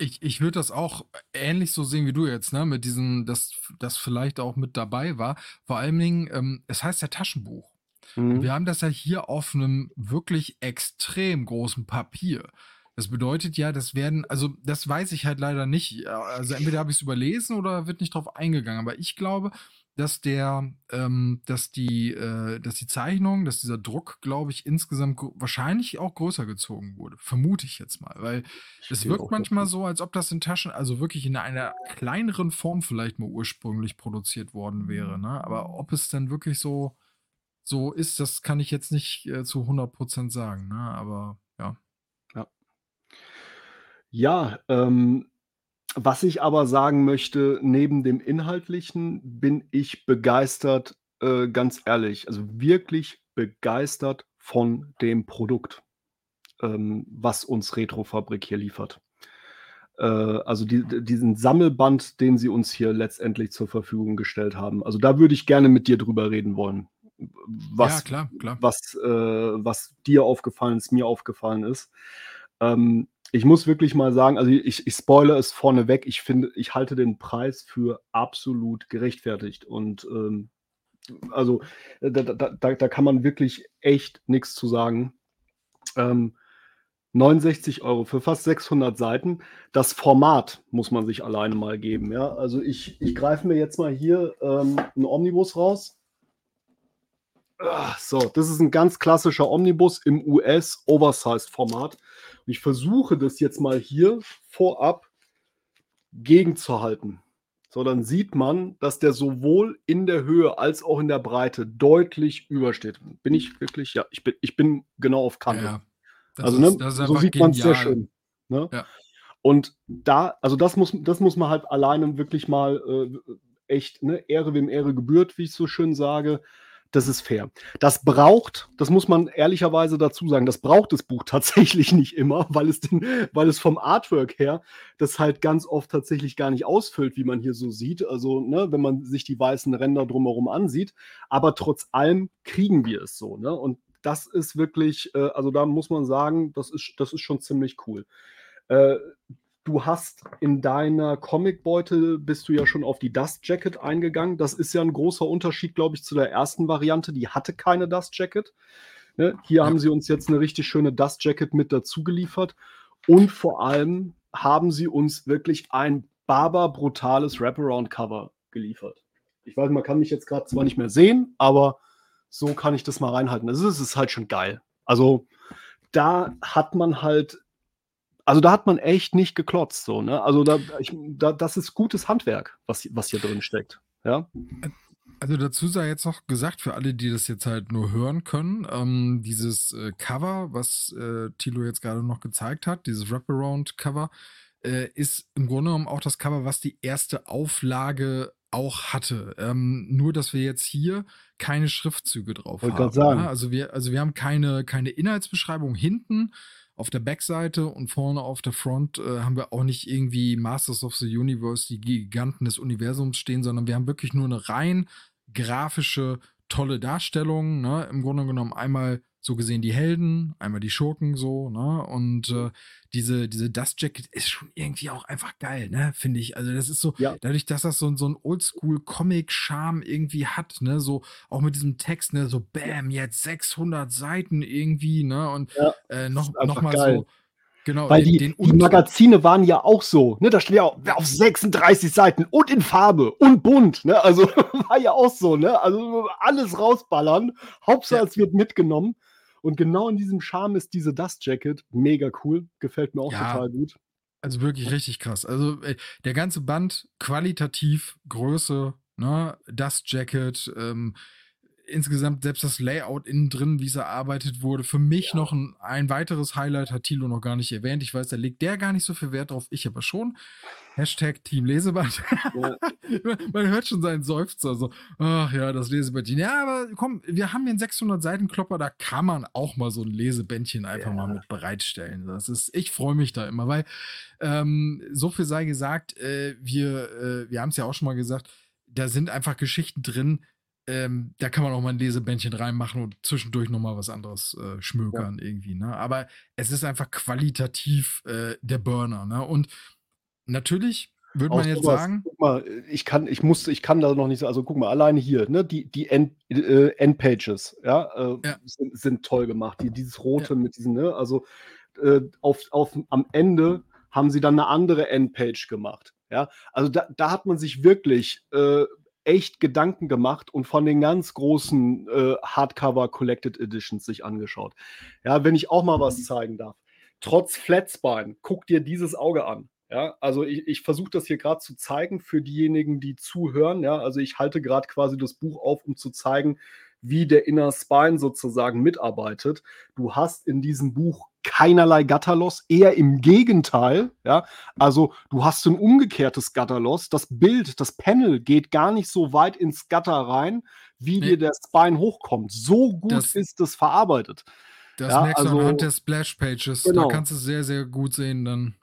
Ich, ich würde das auch ähnlich so sehen wie du jetzt, ne, mit diesem, dass das vielleicht auch mit dabei war. Vor allen Dingen, ähm, es heißt ja Taschenbuch. Mhm. Wir haben das ja hier auf einem wirklich extrem großen Papier. Das bedeutet ja, das werden, also das weiß ich halt leider nicht. Also entweder habe ich es überlesen oder wird nicht drauf eingegangen. Aber ich glaube, dass der, ähm, dass die, äh, dass die Zeichnung, dass dieser Druck, glaube ich, insgesamt gro- wahrscheinlich auch größer gezogen wurde. Vermute ich jetzt mal, weil es wirkt manchmal so, als ob das in Taschen, also wirklich in einer kleineren Form vielleicht mal ursprünglich produziert worden wäre. Ne? Aber ob es dann wirklich so So ist, das kann ich jetzt nicht äh, zu hundert Prozent sagen, ne? Aber ja. Ja, ja ähm, was ich aber sagen möchte, neben dem Inhaltlichen bin ich begeistert, äh, ganz ehrlich, also wirklich begeistert von dem Produkt, ähm, was uns Retrofabrik hier liefert. äh, also die, diesen Sammelband, den sie uns hier letztendlich zur Verfügung gestellt haben. Also da würde ich gerne mit dir drüber reden wollen. Was, ja, klar, klar. Was, äh, was dir aufgefallen ist, mir aufgefallen ist. Ähm, ich muss wirklich mal sagen, also ich, ich spoilere es vorneweg, ich finde, ich halte den Preis für absolut gerechtfertigt und ähm, also da, da, da, da kann man wirklich echt nichts zu sagen. Ähm, neunundsechzig Euro für fast sechshundert Seiten. Das Format muss man sich alleine mal geben. Ja? Also ich, ich greife mir jetzt mal hier ähm, einen Omnibus raus. So, das ist ein ganz klassischer Omnibus im U S-Oversized-Format. Und ich versuche das jetzt mal hier vorab gegenzuhalten. So, dann sieht man, dass der sowohl in der Höhe als auch in der Breite deutlich übersteht. Bin ich wirklich? Ja, ich bin, ich bin genau auf Kante. Ja, das also, ist, ne, das ist so sieht man es sehr schön. Ne? Ja. Und da, also das muss, das muss man halt alleine wirklich mal äh, echt, ne, Ehre wem Ehre gebührt, wie ich so schön sage. Das ist fair. Das braucht, das muss man ehrlicherweise dazu sagen, das braucht das Buch tatsächlich nicht immer, weil es, den, weil es vom Artwork her das halt ganz oft tatsächlich gar nicht ausfüllt, wie man hier so sieht. Also, ne, wenn man sich die weißen Ränder drumherum ansieht. Aber trotz allem kriegen wir es so. Ne? Und das ist wirklich, äh, also da muss man sagen, das ist, das ist schon ziemlich cool. Äh, Du hast in deiner Comicbeute, bist du ja schon auf die Dust Jacket eingegangen. Das ist ja ein großer Unterschied, glaube ich, zu der ersten Variante. Die hatte keine Dust Jacket. Ne? Hier ja. haben sie uns jetzt eine richtig schöne Dust Jacket mit dazu geliefert. Und vor allem haben sie uns wirklich ein barbarbrutales Wraparound-Cover geliefert. Ich weiß, man kann mich jetzt gerade zwar nicht mehr sehen, aber so kann ich das mal reinhalten. Das ist, das ist halt schon geil. Also da hat man halt Also da hat man echt nicht geklotzt. So, ne? Also da, ich, da, das ist gutes Handwerk, was, was hier drin steckt. Ja? Also dazu sei jetzt noch gesagt, für alle, die das jetzt halt nur hören können, ähm, dieses äh, Cover, was äh, Tilo jetzt gerade noch gezeigt hat, dieses Wraparound-Cover, äh, ist im Grunde genommen auch das Cover, was die erste Auflage auch hatte. Ähm, nur, dass wir jetzt hier keine Schriftzüge drauf Wollte haben. Sagen. Ja? Also, wir, also wir haben keine, keine Inhaltsbeschreibung hinten. Auf der Backseite und vorne auf der Front äh, haben wir auch nicht irgendwie Masters of the Universe, die Giganten des Universums stehen, sondern wir haben wirklich nur eine rein grafische, tolle Darstellung. Ne? Im Grunde genommen einmal so gesehen die Helden, einmal die Schurken so. Ne? Und äh, diese, diese Dust Jacket ist schon irgendwie auch einfach geil, ne? Finde ich. Also das ist so, ja. dadurch, dass das so, so ein Oldschool-Comic-Charme irgendwie hat, ne? So auch mit diesem Text, ne? So bam, jetzt sechshundert Seiten irgendwie, ne? Und ja, äh, noch, noch mal geil. So. Genau, weil den, die, den die Magazine waren ja auch so, ne? Da steht ja auch auf sechsunddreißig Seiten und in Farbe und bunt, ne? Also war ja auch so, ne? Also alles rausballern, Hauptsache ja. es wird mitgenommen. Und genau in diesem Charme ist diese Dust Jacket mega cool, gefällt mir auch ja, total gut. Also wirklich richtig krass. Also ey, der ganze Band qualitativ, Größe, ne? Dust Jacket, ähm, insgesamt selbst das Layout innen drin, wie es erarbeitet wurde. Für mich ja. noch ein, ein weiteres Highlight, hat Tilo noch gar nicht erwähnt. Ich weiß, da legt der gar nicht so viel Wert drauf, ich aber schon. Hashtag Team Leseband. Ja. Man hört schon seinen Seufzer. So, ach ja, das Lesebändchen. Ja, aber komm, wir haben hier einen sechshundert Seiten Klopper, da kann man auch mal so ein Lesebändchen einfach ja. mal mit bereitstellen. Das ist, ich freue mich da immer, weil ähm, so viel sei gesagt, äh, wir, äh, wir haben es ja auch schon mal gesagt, da sind einfach Geschichten drin, Ähm, da kann man auch mal ein Lesebändchen reinmachen und zwischendurch nochmal was anderes äh, schmökern ja. irgendwie, ne? Aber es ist einfach qualitativ äh, der Burner, ne? Und natürlich würde man jetzt sowas, sagen... Guck mal, ich kann, ich muss, ich kann da noch nicht... Also guck mal, alleine hier, ne? Die, die End, äh, Endpages, ja? Äh, ja. Sind, sind toll gemacht. Die, dieses Rote ja. mit diesen, ne? Also äh, auf, auf, am Ende haben sie dann eine andere Endpage gemacht, ja? Also da, da hat man sich wirklich... Äh, echt Gedanken gemacht und von den ganz großen äh, Hardcover Collected Editions sich angeschaut. Ja, wenn ich auch mal was zeigen darf. Trotz Flatspine, guck dir dieses Auge an. Ja, also ich, ich versuche das hier gerade zu zeigen für diejenigen, die zuhören. Ja, also ich halte gerade quasi das Buch auf, um zu zeigen, wie der Inner Spine sozusagen mitarbeitet. Du hast in diesem Buch keinerlei Gatterloss, eher im Gegenteil. Ja? Also du hast ein umgekehrtes Gatterloss. Das Bild, das Panel geht gar nicht so weit ins Gatter rein, wie nee. dir der Spine hochkommt. So gut das, ist es verarbeitet. Das ja, merkst du also, anhand der Splash-Pages. Genau. Da kannst du es sehr, sehr gut sehen dann.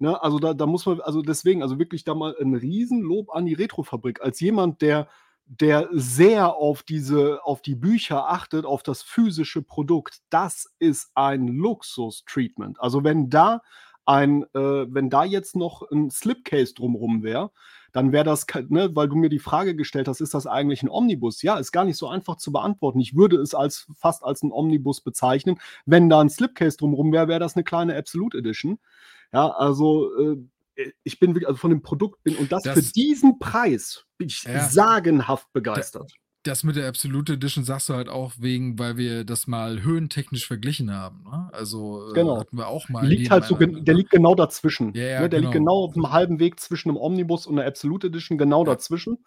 Ne? Also da, da muss man, also deswegen, also wirklich da mal ein Riesenlob an die Retrofabrik. Als jemand, der, der sehr auf diese, auf die Bücher achtet, auf das physische Produkt, das ist ein Luxus-Treatment. Also wenn da ein, äh, wenn da jetzt noch ein Slipcase drumrum wäre, dann wäre das, ne, weil du mir die Frage gestellt hast, ist das eigentlich ein Omnibus? Ja, ist gar nicht so einfach zu beantworten. Ich würde es als fast als ein Omnibus bezeichnen. Wenn da ein Slipcase drumherum wäre, wäre das eine kleine Absolute Edition. Ja, also äh, ich bin wirklich, also von dem Produkt bin, und das, das für diesen Preis bin ich ja sagenhaft begeistert. Das mit der Absolute Edition sagst du halt auch wegen, weil wir das mal höhentechnisch verglichen haben. Ne? Also genau. Hatten wir auch mal. Liegt halt so, der liegt genau dazwischen. Ja, ja, ne? Der genau. liegt genau auf dem halben Weg zwischen einem Omnibus und einer Absolute Edition, genau dazwischen.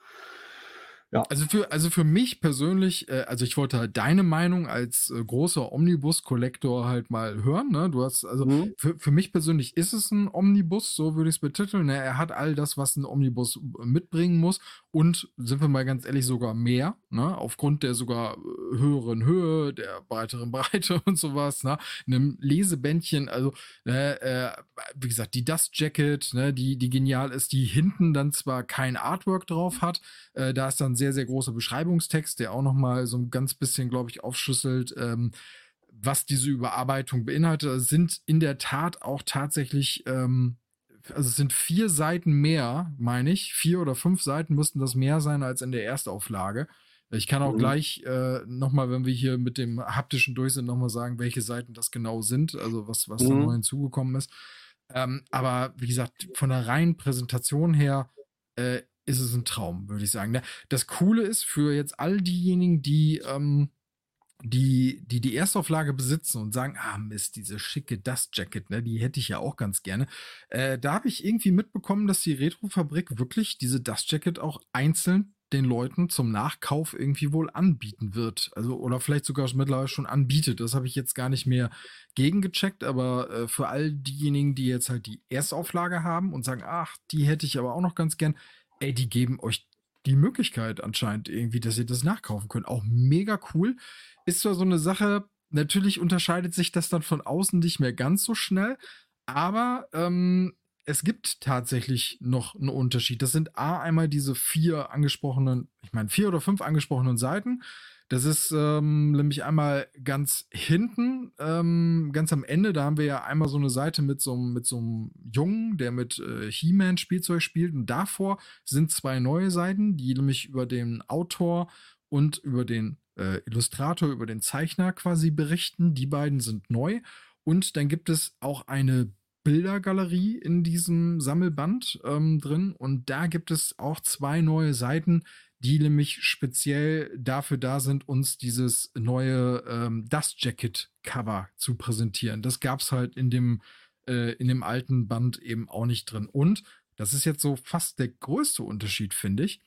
Ja. Also für, also für mich persönlich, also ich wollte halt deine Meinung als großer Omnibus-Kollektor halt mal hören. Ne? Du hast, also mhm. für, für mich persönlich ist es ein Omnibus, so würde ich es betiteln. Ne? Er hat all das, was ein Omnibus mitbringen muss. Und sind wir mal ganz ehrlich, sogar mehr, ne? Aufgrund der sogar höheren Höhe, der breiteren Breite und sowas, ne? In einem Lesebändchen, also ne, äh, wie gesagt, die Dust Jacket, ne? die, die genial ist, die hinten dann zwar kein Artwork drauf hat, äh, da ist dann sehr, sehr großer Beschreibungstext, der auch nochmal so ein ganz bisschen, glaube ich, aufschlüsselt, ähm, was diese Überarbeitung beinhaltet. Also sind in der Tat auch tatsächlich... Ähm, Also es sind vier Seiten mehr, meine ich. Vier oder fünf Seiten müssten das mehr sein als in der Erstauflage. Ich kann auch mhm. gleich äh, nochmal, wenn wir hier mit dem haptischen durch sind, nochmal sagen, welche Seiten das genau sind. Also was, was mhm. da neu hinzugekommen ist. Ähm, aber wie gesagt, von der reinen Präsentation her äh, ist es ein Traum, würde ich sagen. Das Coole ist für jetzt all diejenigen, die... Ähm, die die die Erstauflage besitzen und sagen, ah Mist, diese schicke Dust Jacket, ne, die hätte ich ja auch ganz gerne. Äh, da habe ich irgendwie mitbekommen, dass die Retrofabrik wirklich diese Dust Jacket auch einzeln den Leuten zum Nachkauf irgendwie wohl anbieten wird. Also, oder vielleicht sogar mittlerweile schon anbietet. Das habe ich jetzt gar nicht mehr gegengecheckt, aber äh, für all diejenigen, die jetzt halt die Erstauflage haben und sagen, ach, die hätte ich aber auch noch ganz gern, ey, die geben euch die Möglichkeit anscheinend irgendwie, dass ihr das nachkaufen könnt. Auch mega cool. Ist zwar so eine Sache, natürlich unterscheidet sich das dann von außen nicht mehr ganz so schnell, aber ähm, es gibt tatsächlich noch einen Unterschied. Das sind A, einmal diese vier angesprochenen, ich meine vier oder fünf angesprochenen Seiten. Das ist ähm, nämlich einmal ganz hinten, ähm, ganz am Ende, da haben wir ja einmal so eine Seite mit so, mit so einem Jungen, der mit äh, He-Man-Spielzeug spielt. Und davor sind zwei neue Seiten, die nämlich über den Autor und über den äh, Illustrator, über den Zeichner quasi berichten. Die beiden sind neu. Und dann gibt es auch eine Bildergalerie in diesem Sammelband ähm, drin. Und da gibt es auch zwei neue Seiten, die nämlich speziell dafür da sind, uns dieses neue ähm, Dust Jacket Cover zu präsentieren. Das gab es halt in dem, äh, in dem alten Band eben auch nicht drin. Und das ist jetzt so fast der größte Unterschied, finde ich.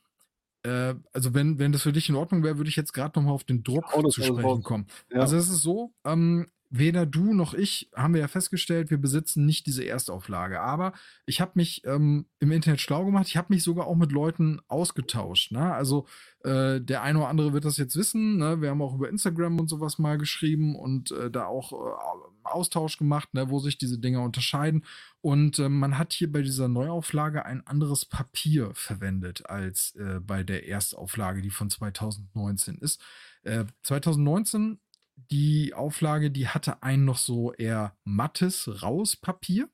Äh, also wenn, wenn das für dich in Ordnung wäre, würde ich jetzt gerade nochmal auf den Druck oh, zu sprechen kommen. Ja. Also es ist so, ähm, weder du noch ich, haben wir ja festgestellt, wir besitzen nicht diese Erstauflage. Aber ich habe mich ähm, im Internet schlau gemacht. Ich habe mich sogar auch mit Leuten ausgetauscht. Ne? Also äh, der eine oder andere wird das jetzt wissen. Ne? Wir haben auch über Instagram und sowas mal geschrieben und äh, da auch äh, Austausch gemacht, ne? Wo sich diese Dinger unterscheiden. Und äh, man hat hier bei dieser Neuauflage ein anderes Papier verwendet als äh, bei der Erstauflage, die von zweitausendneunzehn ist. Äh, zweitausendneunzehn die Auflage, die hatte einen noch so eher mattes Rauspapier.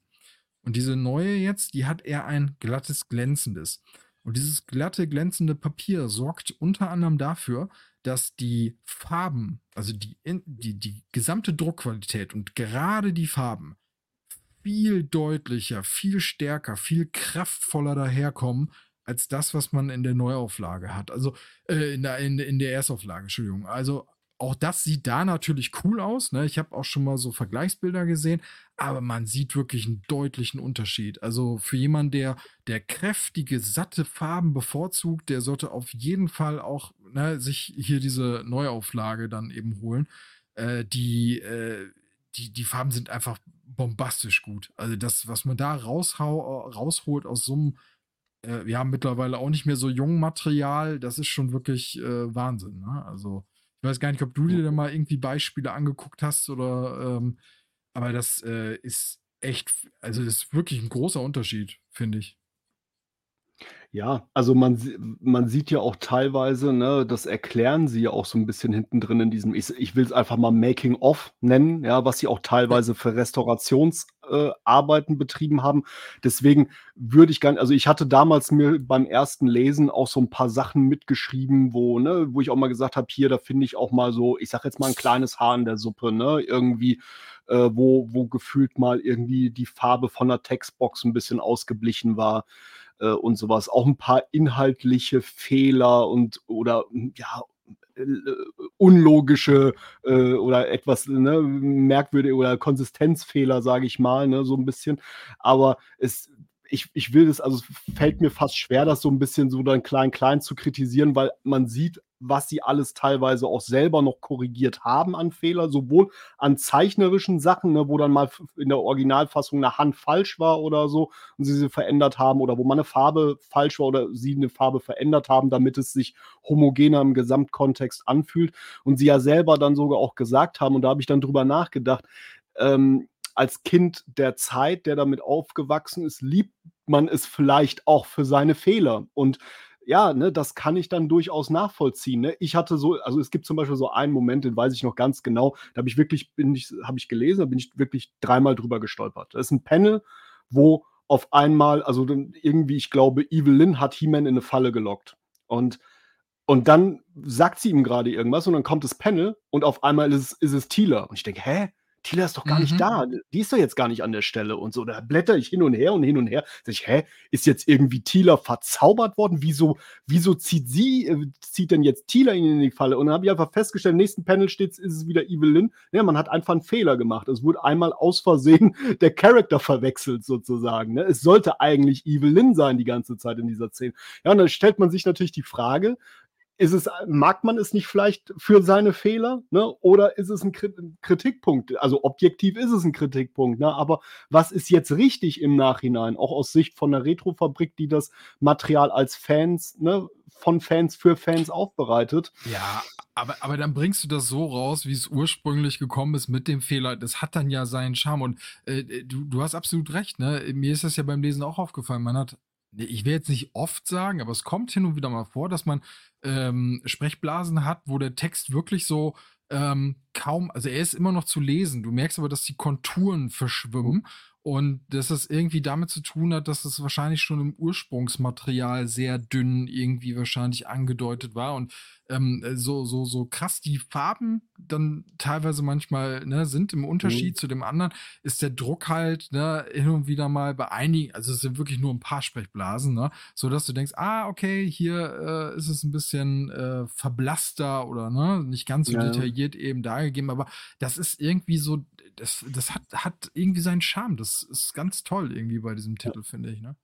Und diese neue jetzt, die hat eher ein glattes, glänzendes. Und dieses glatte, glänzende Papier sorgt unter anderem dafür, dass die Farben, also die, die, die gesamte Druckqualität und gerade die Farben viel deutlicher, viel stärker, viel kraftvoller daherkommen, als das, was man in der Neuauflage hat. Also äh, in der, in, in der Erstauflage, Entschuldigung. Also auch das sieht da natürlich cool aus. Ne? Ich habe auch schon mal so Vergleichsbilder gesehen, aber man sieht wirklich einen deutlichen Unterschied. Also für jemanden, der, der kräftige, satte Farben bevorzugt, der sollte auf jeden Fall auch ne, sich hier diese Neuauflage dann eben holen. Äh, die, äh, die, die Farben sind einfach bombastisch gut. Also das, was man da raushau- rausholt aus so einem, äh, wir haben mittlerweile auch nicht mehr so jungen Material, das ist schon wirklich äh, Wahnsinn. Ne? Also ich weiß gar nicht, ob du dir da mal irgendwie Beispiele angeguckt hast oder ähm, aber das äh, ist echt, also das ist wirklich ein großer Unterschied, finde ich. Ja, also man, man sieht ja auch teilweise, ne, das erklären sie ja auch so ein bisschen hinten drin in diesem, ich, ich will es einfach mal Making-of nennen, ja, was sie auch teilweise für Restaurationsarbeiten äh, betrieben haben. Deswegen würde ich gar nicht, also ich hatte damals mir beim ersten Lesen auch so ein paar Sachen mitgeschrieben, wo, ne, wo ich auch mal gesagt habe, hier, da finde ich auch mal so, ich sag jetzt mal ein kleines Haar in der Suppe, ne, irgendwie. Äh, wo, wo gefühlt mal irgendwie die Farbe von der Textbox ein bisschen ausgeblichen war äh, und sowas. Auch ein paar inhaltliche Fehler und oder ja, äh, unlogische äh, oder etwas ne, merkwürdige oder Konsistenzfehler, sage ich mal, ne, so ein bisschen. Aber es Ich, ich will das, also es fällt mir fast schwer, das so ein bisschen so dann klein-klein zu kritisieren, weil man sieht, was sie alles teilweise auch selber noch korrigiert haben an Fehler, sowohl an zeichnerischen Sachen, ne, wo dann mal in der Originalfassung eine Hand falsch war oder so und sie sie verändert haben oder wo mal eine Farbe falsch war oder sie eine Farbe verändert haben, damit es sich homogener im Gesamtkontext anfühlt. Und sie ja selber dann sogar auch gesagt haben, und da habe ich dann drüber nachgedacht, ähm, als Kind der Zeit, der damit aufgewachsen ist, liebt man es vielleicht auch für seine Fehler. Und ja, ne, das kann ich dann durchaus nachvollziehen. Ne? Ich hatte so, also es gibt zum Beispiel so einen Moment, den weiß ich noch ganz genau, da habe ich wirklich, bin ich, habe ich gelesen, da bin ich wirklich dreimal drüber gestolpert. Das ist ein Panel, wo auf einmal, also irgendwie, ich glaube, Evelyn hat He-Man in eine Falle gelockt. Und Und dann sagt sie ihm gerade irgendwas und dann kommt das Panel und auf einmal ist, ist es Tila. Und ich denke, hä? Tila ist doch gar mhm. nicht da, die ist doch jetzt gar nicht an der Stelle und so. Da blätter ich hin und her und hin und her. Sag ich, hä, ist jetzt irgendwie Tila verzaubert worden? Wieso, wieso zieht sie, äh, zieht denn jetzt Tila ihn in die Falle? Und dann habe ich einfach festgestellt, im nächsten Panel steht, ist es wieder Evelyn. Ja, man hat einfach einen Fehler gemacht. Es wurde einmal aus Versehen der Charakter verwechselt sozusagen. Ne? Es sollte eigentlich Evelyn sein die ganze Zeit in dieser Szene. Ja, und dann stellt man sich natürlich die Frage, Ist es, mag man es nicht vielleicht für seine Fehler, ne? Oder ist es ein Kritikpunkt? Also objektiv ist es ein Kritikpunkt, ne? Aber was ist jetzt richtig im Nachhinein, auch aus Sicht von der Retrofabrik, die das Material als Fans, ne, von Fans für Fans aufbereitet? Ja, aber, aber dann bringst du das so raus, wie es ursprünglich gekommen ist mit dem Fehler. Das hat dann ja seinen Charme und äh, du, du hast absolut recht, ne? Mir ist das ja beim Lesen auch aufgefallen, man hat ich will jetzt nicht oft sagen, aber es kommt hin und wieder mal vor, dass man ähm, Sprechblasen hat, wo der Text wirklich so ähm, kaum, also er ist immer noch zu lesen. Du merkst aber, dass die Konturen verschwimmen und dass das irgendwie damit zu tun hat, dass es wahrscheinlich schon im Ursprungsmaterial sehr dünn irgendwie wahrscheinlich angedeutet war und ähm, so, so, so krass die Farben dann teilweise manchmal, ne, sind im Unterschied mhm. zu dem anderen, ist der Druck halt, ne, hin und wieder mal bei einigen, also es sind wirklich nur ein paar Sprechblasen, ne, sodass du denkst, ah, okay, hier äh, ist es ein bisschen äh, verblasster oder, ne, nicht ganz so ja. detailliert eben dargegeben, aber das ist irgendwie so, das, das hat, hat irgendwie seinen Charme, das ist ganz toll irgendwie bei diesem Titel, ja. finde ich, ne.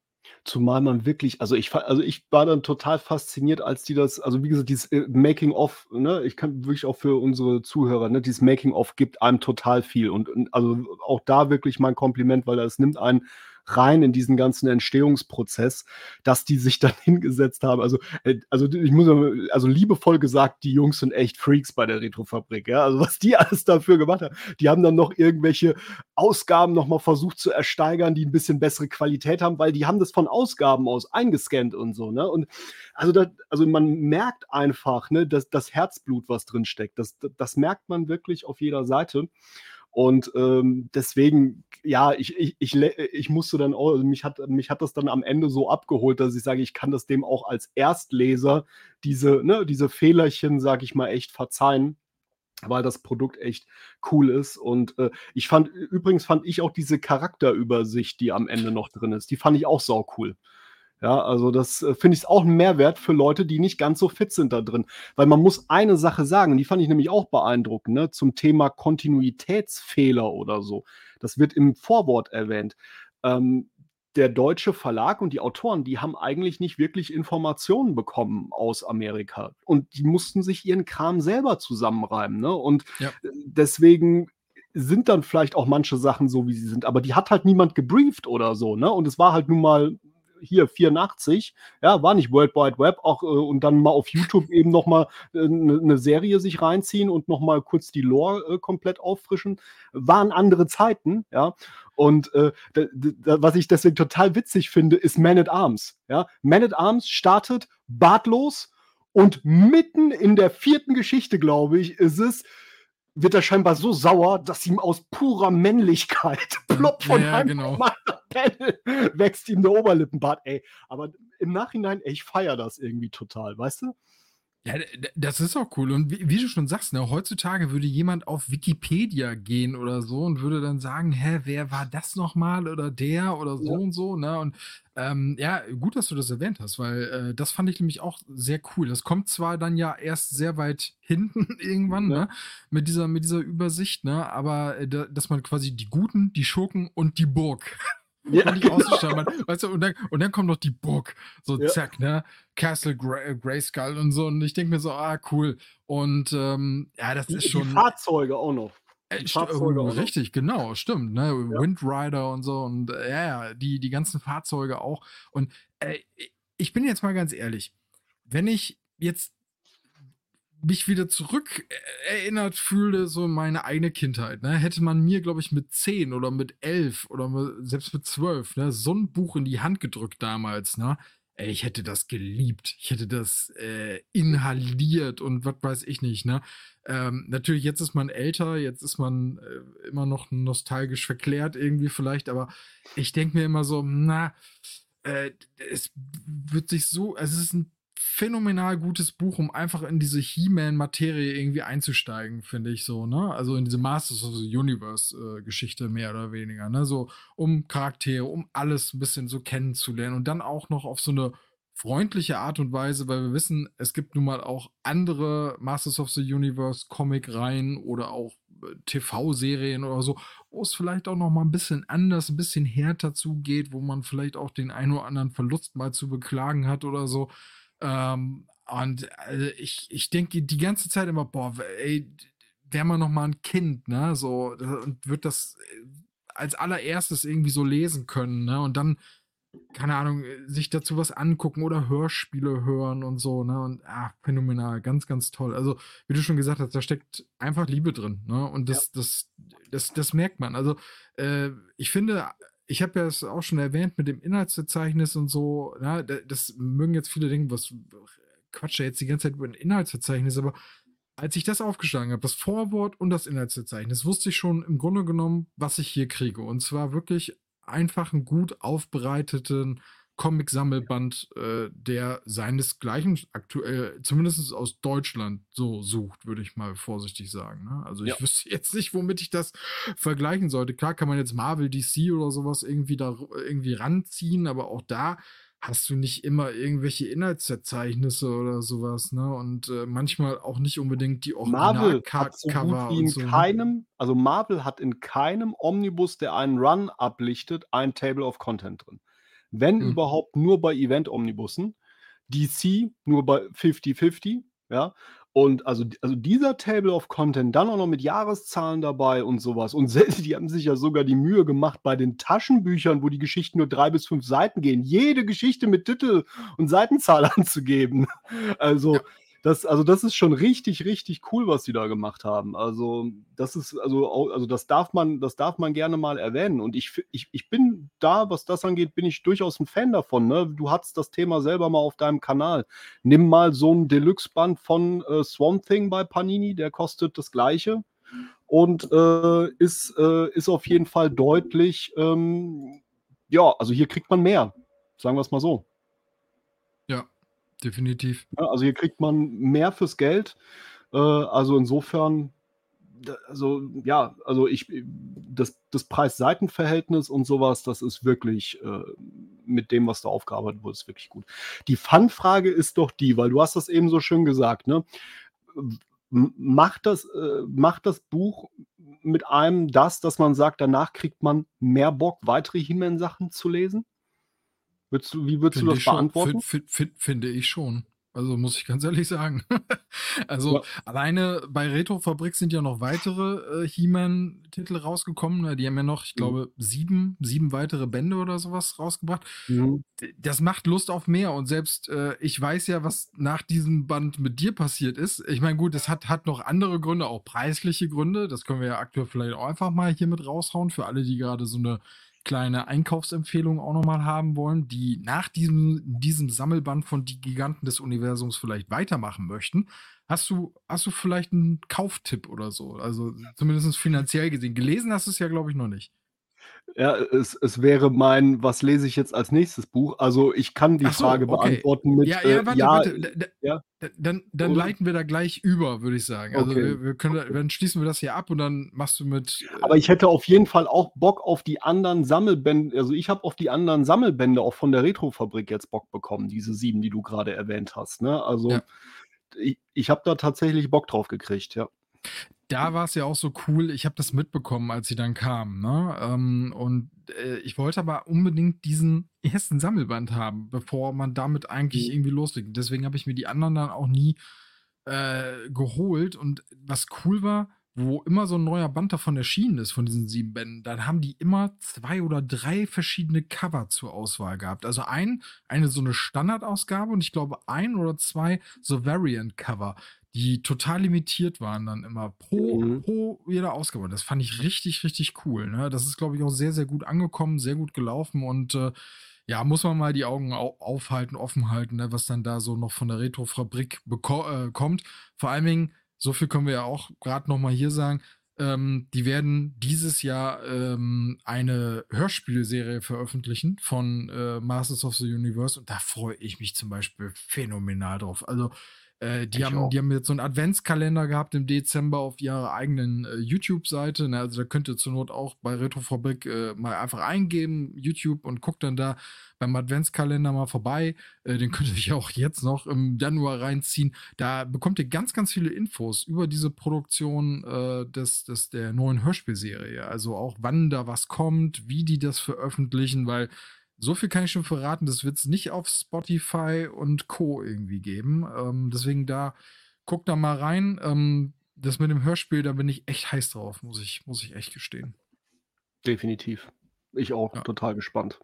Zumal man wirklich, also ich also ich war dann total fasziniert, als die das, also wie gesagt, dieses Making-of, ne, ich kann wirklich auch für unsere Zuhörer, ne, dieses Making-of gibt einem total viel und, und also auch da wirklich mein Kompliment, weil das nimmt einen rein in diesen ganzen Entstehungsprozess, dass die sich dann hingesetzt haben. Also, also ich muss also liebevoll gesagt, die Jungs sind echt Freaks bei der Retrofabrik. Ja? Also was die alles dafür gemacht haben. Die haben dann noch irgendwelche Ausgaben nochmal versucht zu ersteigern, die ein bisschen bessere Qualität haben, weil die haben das von Ausgaben aus eingescannt und so. Ne? Und also, das, also man merkt einfach, ne, dass das Herzblut, was drin steckt, das, das merkt man wirklich auf jeder Seite. Und ähm, deswegen, ja, ich, ich, ich, ich musste dann auch, also mich hat, mich hat das dann am Ende so abgeholt, dass ich sage, ich kann das dem auch als Erstleser diese, ne, diese Fehlerchen, sage ich mal, echt verzeihen, weil das Produkt echt cool ist. Und äh, ich fand, übrigens fand ich auch diese Charakterübersicht, die am Ende noch drin ist, die fand ich auch sau cool. Ja, also das äh, finde ich auch einen Mehrwert für Leute, die nicht ganz so fit sind da drin. Weil man muss eine Sache sagen, die fand ich nämlich auch beeindruckend, ne, zum Thema Kontinuitätsfehler oder so. Das wird im Vorwort erwähnt. Ähm, der deutsche Verlag und die Autoren, die haben eigentlich nicht wirklich Informationen bekommen aus Amerika. Und die mussten sich ihren Kram selber zusammenreimen. Ne? Und ja. deswegen sind dann vielleicht auch manche Sachen so, wie sie sind. Aber die hat halt niemand gebrieft oder so. Ne? Und es war halt nun mal hier vierundachtzig, ja, war nicht World Wide Web, auch äh, und dann mal auf YouTube eben nochmal eine äh, ne Serie sich reinziehen und nochmal kurz die Lore äh, komplett auffrischen, waren andere Zeiten, ja, und äh, da, da, was ich deswegen total witzig finde, ist Man at Arms, ja, Man at Arms startet bartlos und mitten in der vierten Geschichte, glaube ich, ist es, wird er scheinbar so sauer, dass ihm aus purer Männlichkeit plopp von ja, einem genau. Panel wächst ihm der Oberlippenbart, ey. Aber im Nachhinein, ey, ich feiere das irgendwie total, weißt du? Ja, das ist auch cool. Und wie, wie du schon sagst, ne, heutzutage würde jemand auf Wikipedia gehen oder so und würde dann sagen, hä, wer war das nochmal oder der oder so ja. und so, ne? Und ähm, ja, gut, dass du das erwähnt hast, weil äh, das fand ich nämlich auch sehr cool. Das kommt zwar dann ja erst sehr weit hinten irgendwann, ja. ne? Mit dieser, mit dieser Übersicht, ne? Aber äh, dass man quasi die Guten, die Schurken und die Burg. Ja, und, genau. weißt du, und, dann, und dann kommt noch die Burg, so ja. zack, ne, Castle Grey, Grayskull und so, und ich denke mir so, ah, cool, und ähm, ja, das die, ist schon... Die Fahrzeuge auch noch. Die st- Fahrzeuge auch richtig, noch. Genau, stimmt, ne, ja. Windrider und so, und äh, ja, die, die ganzen Fahrzeuge auch, und äh, ich bin jetzt mal ganz ehrlich, wenn ich jetzt mich wieder zurück erinnert fühle, so meine eigene Kindheit, ne? Hätte man mir, glaube ich, mit zehn oder mit elf oder mit, selbst mit zwölf, ne, so ein Buch in die Hand gedrückt damals, ne? Ey, ich hätte das geliebt. Ich hätte das äh, inhaliert und was weiß ich nicht, ne? Ähm, natürlich, jetzt ist man älter, jetzt ist man äh, immer noch nostalgisch verklärt irgendwie vielleicht, aber ich denke mir immer so, na, äh, es wird sich so, also es ist ein phänomenal gutes Buch, um einfach in diese He-Man-Materie irgendwie einzusteigen, finde ich so, ne? Also in diese Masters of the Universe-Geschichte mehr oder weniger, ne? So, um Charaktere, um alles ein bisschen so kennenzulernen und dann auch noch auf so eine freundliche Art und Weise, weil wir wissen, es gibt nun mal auch andere Masters of the Universe-Comic-Reihen oder auch T V-Serien oder so, wo es vielleicht auch noch mal ein bisschen anders, ein bisschen härter zugeht, wo man vielleicht auch den einen oder anderen Verlust mal zu beklagen hat oder so. Ähm, und also ich, ich denke die ganze Zeit immer, boah, ey, wäre man noch mal ein Kind, ne, so, und wird das als allererstes irgendwie so lesen können, ne, und dann, keine Ahnung, sich dazu was angucken oder Hörspiele hören und so, ne, und ach, phänomenal, ganz, ganz toll. Also, wie du schon gesagt hast, da steckt einfach Liebe drin, ne, und das, ja. das, das, das merkt man. Also, äh, ich finde, ich habe ja es auch schon erwähnt mit dem Inhaltsverzeichnis und so, na, das mögen jetzt viele denken, was quatscht er jetzt die ganze Zeit über ein Inhaltsverzeichnis, aber als ich das aufgeschlagen habe, das Vorwort und das Inhaltsverzeichnis, wusste ich schon im Grunde genommen, was ich hier kriege, und zwar wirklich einfach einen gut aufbereiteten Comic-Sammelband, äh, der seinesgleichen aktuell, zumindest aus Deutschland, so sucht, würde ich mal vorsichtig sagen. Ne? Also ich ja. wüsste jetzt nicht, womit ich das vergleichen sollte. Klar kann man jetzt Marvel, D C oder sowas irgendwie da irgendwie ranziehen, aber auch da hast du nicht immer irgendwelche Inhaltsverzeichnisse oder sowas, ne? Und äh, manchmal auch nicht unbedingt die Original-Cover und so. Keinem, also Marvel hat in keinem Omnibus, der einen Run ablichtet, ein Table of Content drin. Wenn hm. überhaupt nur bei Event-Omnibussen, D C nur bei fifty-fifty, ja, und also, also dieser Table of Content, dann auch noch mit Jahreszahlen dabei und sowas, und die haben sich ja sogar die Mühe gemacht bei den Taschenbüchern, wo die Geschichten nur drei bis fünf Seiten gehen, jede Geschichte mit Titel und Seitenzahl anzugeben, also ja. Das, also das ist schon richtig, richtig cool, was die da gemacht haben. Also das ist, also, also das darf man, das darf man gerne mal erwähnen. Und ich, ich, ich bin da, was das angeht, bin ich durchaus ein Fan davon. Ne? Du hattest das Thema selber mal auf deinem Kanal. Nimm mal so ein Deluxe-Band von äh, Swamp Thing bei Panini, der kostet das Gleiche und äh, ist, äh, ist auf jeden Fall deutlich, ähm, ja, also hier kriegt man mehr, sagen wir es mal so. Ja. Definitiv. Ja, also hier kriegt man mehr fürs Geld. Äh, also insofern, also ja, also ich, das, das Preis-Seiten-Verhältnis und sowas, das ist wirklich äh, mit dem, was da aufgearbeitet wurde, ist wirklich gut. Die Fun-Frage ist doch die, weil du hast das eben so schön gesagt, ne? Macht das, äh, macht das Buch mit einem das, dass man sagt, danach kriegt man mehr Bock, weitere He-Man-Sachen zu lesen? Würdest du, wie würdest find du das beantworten? Schon, find, find, find, finde ich schon. Also muss ich ganz ehrlich sagen. Also ja. Alleine bei Retrofabrik sind ja noch weitere äh, He-Man-Titel rausgekommen. Die haben ja noch, ich glaube, mhm. sieben, sieben weitere Bände oder sowas rausgebracht. Mhm. Das macht Lust auf mehr. Und selbst äh, ich weiß ja, was nach diesem Band mit dir passiert ist. Ich meine, gut, das hat, hat noch andere Gründe, auch preisliche Gründe. Das können wir ja aktuell vielleicht auch einfach mal hier mit raushauen für alle, die gerade so eine kleine Einkaufsempfehlungen auch nochmal haben wollen, die nach diesem, diesem Sammelband von Die Giganten des Universums vielleicht weitermachen möchten. Hast du, hast du vielleicht einen Kauftipp oder so? Also zumindest finanziell gesehen. Gelesen hast du es ja, glaube ich, noch nicht. Ja, es, es wäre mein, was lese ich jetzt als nächstes Buch? Also ich kann die so, Frage okay. beantworten mit Ja, ja, warte, äh, ja, warte. Da, da, ja. Dann, dann leiten wir da gleich über, würde ich sagen. Also okay. wir, wir können, okay. dann schließen wir das hier ab und dann machst du mit... Äh, Aber ich hätte auf jeden Fall auch Bock auf die anderen Sammelbände, also ich habe auf die anderen Sammelbände auch von der Retrofabrik jetzt Bock bekommen, diese sieben, die du gerade erwähnt hast. Ne? Also ja. ich, ich habe da tatsächlich Bock drauf gekriegt, ja. Da war es ja auch so cool, ich habe das mitbekommen, als sie dann kamen, ne? Ähm, und äh, ich wollte aber unbedingt diesen ersten Sammelband haben, bevor man damit eigentlich irgendwie loslegt. Deswegen habe ich mir die anderen dann auch nie äh, geholt. Und was cool war, wo immer so ein neuer Band davon erschienen ist, von diesen sieben Bänden, dann haben die immer zwei oder drei verschiedene Cover zur Auswahl gehabt. Also ein, eine so eine Standardausgabe und ich glaube ein oder zwei so Variant-Cover, die total limitiert waren dann immer pro, mhm. pro jeder Ausgabe. Das fand ich richtig, richtig cool. Ne? Das ist, glaube ich, auch sehr, sehr gut angekommen, sehr gut gelaufen und äh, ja, muss man mal die Augen aufhalten, offen halten, ne? Was dann da so noch von der Retrofabrik beko- äh, kommt. Vor allen Dingen, so viel können wir ja auch gerade nochmal hier sagen, ähm, die werden dieses Jahr ähm, eine Hörspielserie veröffentlichen von äh, Masters of the Universe und da freue ich mich zum Beispiel phänomenal drauf. Also äh, die, haben, die haben jetzt so einen Adventskalender gehabt im Dezember auf ihrer eigenen äh, YouTube-Seite. Na, also da könnt ihr zur Not auch bei Retrofabrik äh, mal einfach eingeben, YouTube, und guckt dann da beim Adventskalender mal vorbei, den könnt ihr euch auch jetzt noch im Januar reinziehen. Da bekommt ihr ganz, ganz viele Infos über diese Produktion äh, des, des, der neuen Hörspielserie. Also auch, wann da was kommt, wie die das veröffentlichen, weil so viel kann ich schon verraten, das wird es nicht auf Spotify und Co. irgendwie geben. Ähm, deswegen da, guckt da mal rein. Ähm, das mit dem Hörspiel, da bin ich echt heiß drauf, muss ich, muss ich echt gestehen. Definitiv. Ich auch, ja. Total gespannt.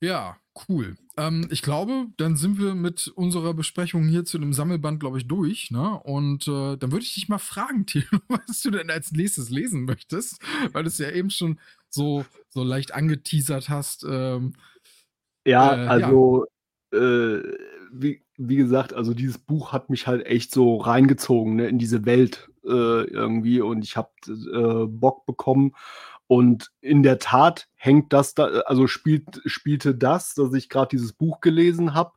Ja, cool. Ähm, ich glaube, dann sind wir mit unserer Besprechung hier zu dem Sammelband, glaube ich, durch. Ne? Und äh, dann würde ich dich mal fragen, Tilo, was du denn als nächstes lesen möchtest, weil du es ja eben schon so, so leicht angeteasert hast. Ähm, ja, äh, also ja. Äh, wie, wie gesagt, also dieses Buch hat mich halt echt so reingezogen, ne, in diese Welt äh, irgendwie und ich habe äh, Bock bekommen. Und in der Tat hängt das da, also spielt, spielte das, dass ich gerade dieses Buch gelesen habe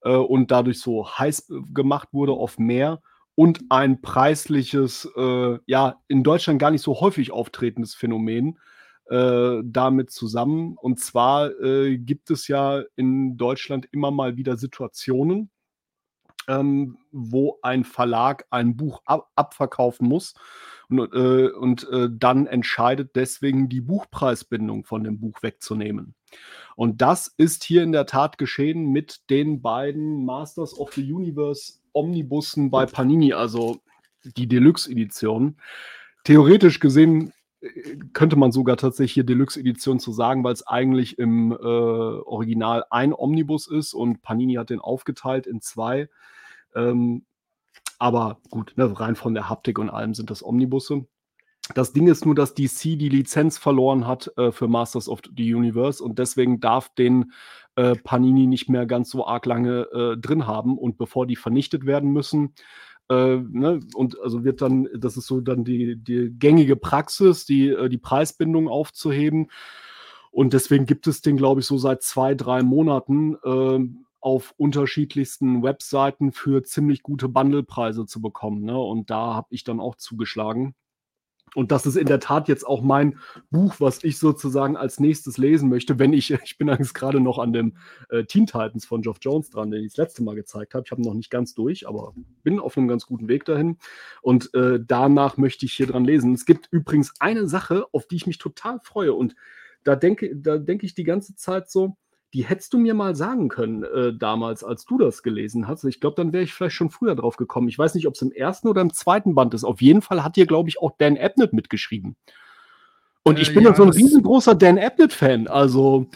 äh, und dadurch so heiß gemacht wurde auf mehr und ein preisliches, äh, ja, in Deutschland gar nicht so häufig auftretendes Phänomen äh, damit zusammen. Und zwar äh, gibt es ja in Deutschland immer mal wieder Situationen, Ähm, wo ein Verlag ein Buch ab- abverkaufen muss und, äh, und äh, dann entscheidet deswegen, die Buchpreisbindung von dem Buch wegzunehmen. Und das ist hier in der Tat geschehen mit den beiden Masters of the Universe Omnibussen bei Panini, also die Deluxe-Edition. Theoretisch gesehen könnte man sogar tatsächlich hier Deluxe-Edition zu sagen, weil es eigentlich im äh, Original ein Omnibus ist und Panini hat den aufgeteilt in zwei. Ähm, aber gut, ne, rein von der Haptik und allem sind das Omnibusse. Das Ding ist nur, dass D C die Lizenz verloren hat äh, für Masters of the Universe und deswegen darf den äh, Panini nicht mehr ganz so arg lange äh, drin haben und bevor die vernichtet werden müssen, Äh, ne, und also wird dann, das ist so dann die, die gängige Praxis, die, die Preisbindung aufzuheben. Und deswegen gibt es den, glaube ich, so seit zwei, drei Monaten äh, auf unterschiedlichsten Webseiten für ziemlich gute Bundlepreise zu bekommen. Ne? Und da habe ich dann auch zugeschlagen. Und das ist in der Tat jetzt auch mein Buch, was ich sozusagen als nächstes lesen möchte, wenn ich, ich bin eigentlich gerade noch an dem äh, Teen Titans von Geoff Johns dran, den ich das letzte Mal gezeigt habe. Ich habe noch nicht ganz durch, aber bin auf einem ganz guten Weg dahin. Und äh, danach möchte ich hier dran lesen. Es gibt übrigens eine Sache, auf die ich mich total freue. Und da denke, da denke ich die ganze Zeit so, die hättest du mir mal sagen können äh, damals, als du das gelesen hast. Ich glaube, dann wäre ich vielleicht schon früher drauf gekommen. Ich weiß nicht, ob es im ersten oder im zweiten Band ist. Auf jeden Fall hat hier, glaube ich, auch Dan Abnett mitgeschrieben. Und ich äh, bin ja, so ein riesengroßer Dan Abnett-Fan. Also...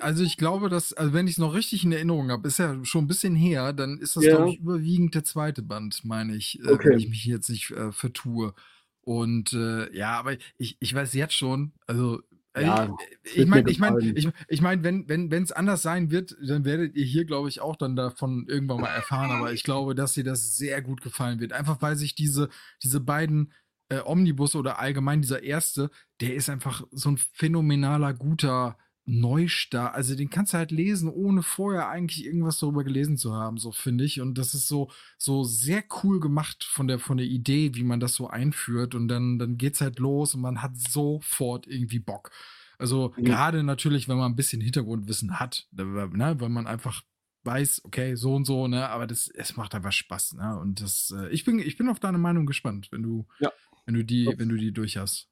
Also ich glaube, dass, also wenn ich es noch richtig in Erinnerung habe, ist ja schon ein bisschen her, dann ist das, ja. glaube ich, überwiegend der zweite Band, meine ich, okay. äh, wenn ich mich jetzt nicht äh, vertue. Und äh, ja, aber ich, ich weiß jetzt schon, also ja, ich, ich meine, ich mein, ich, ich mein, wenn wenn wenn es anders sein wird, dann werdet ihr hier, glaube ich, auch dann davon irgendwann mal erfahren. Aber ich glaube, dass dir das sehr gut gefallen wird. Einfach weil sich diese, diese beiden äh, Omnibus oder allgemein dieser erste, der ist einfach so ein phänomenaler, guter Neustart, also den kannst du halt lesen, ohne vorher eigentlich irgendwas darüber gelesen zu haben, so finde ich. Und das ist so, so sehr cool gemacht von der, von der Idee, wie man das so einführt. Und dann, dann geht's halt los und man hat sofort irgendwie Bock. Also mhm. gerade natürlich, wenn man ein bisschen Hintergrundwissen hat, ne, weil man einfach weiß, okay, so und so, ne, aber das, es macht einfach Spaß, ne. Und das, ich bin, ich bin auf deine Meinung gespannt, wenn du, ja. wenn du die, wenn du die durch hast.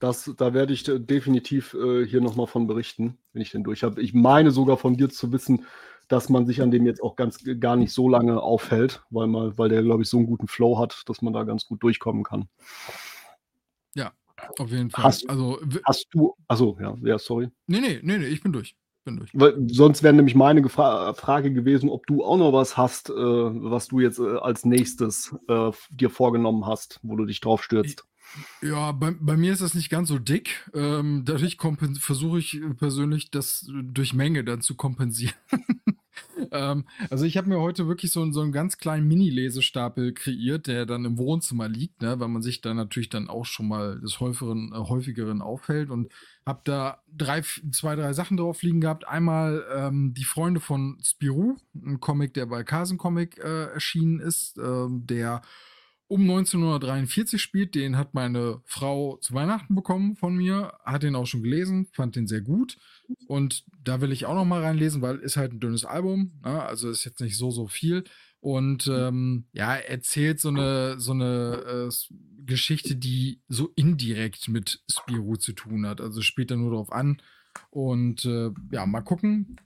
Das, da werde ich definitiv äh, hier nochmal von berichten, wenn ich den durch habe. Ich meine sogar von dir zu wissen, dass man sich an dem jetzt auch ganz gar nicht so lange aufhält, weil, mal, weil der, glaube ich, so einen guten Flow hat, dass man da ganz gut durchkommen kann. Ja, auf jeden Fall. Hast, also, w- hast du, achso, ja, ja, sorry. Nee, nee, nee, nee, ich bin durch. Bin durch. Weil, sonst wäre nämlich meine Gefra- Frage gewesen, ob du auch noch was hast, äh, was du jetzt äh, als nächstes äh, dir vorgenommen hast, wo du dich drauf stürzt. Ich- Ja, bei, bei mir ist das nicht ganz so dick. Ähm, dadurch kompens- versuche ich persönlich, das durch Menge dann zu kompensieren. ähm, also ich habe mir heute wirklich so, so einen ganz kleinen Mini-Lesestapel kreiert, der dann im Wohnzimmer liegt, ne, weil man sich da natürlich dann auch schon mal des häufigeren, äh, häufigeren aufhält. Und habe da drei, zwei, drei Sachen drauf liegen gehabt. Einmal ähm, Die Freunde von Spirou, ein Comic, der bei Carson Comic äh, erschienen ist, äh, der um neunzehnhundertdreiundvierzig spielt, den hat meine Frau zu Weihnachten bekommen von mir, hat den auch schon gelesen, fand den sehr gut und da will ich auch noch mal reinlesen, weil ist halt ein dünnes Album, ja, also ist jetzt nicht so, so viel und ähm, ja, erzählt so eine, so eine äh, Geschichte, die so indirekt mit Spirou zu tun hat, also spielt da nur drauf an und äh, ja, mal gucken.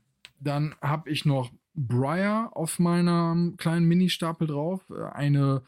Dann habe ich noch Briar auf meiner kleinen Mini-Stapel drauf, eine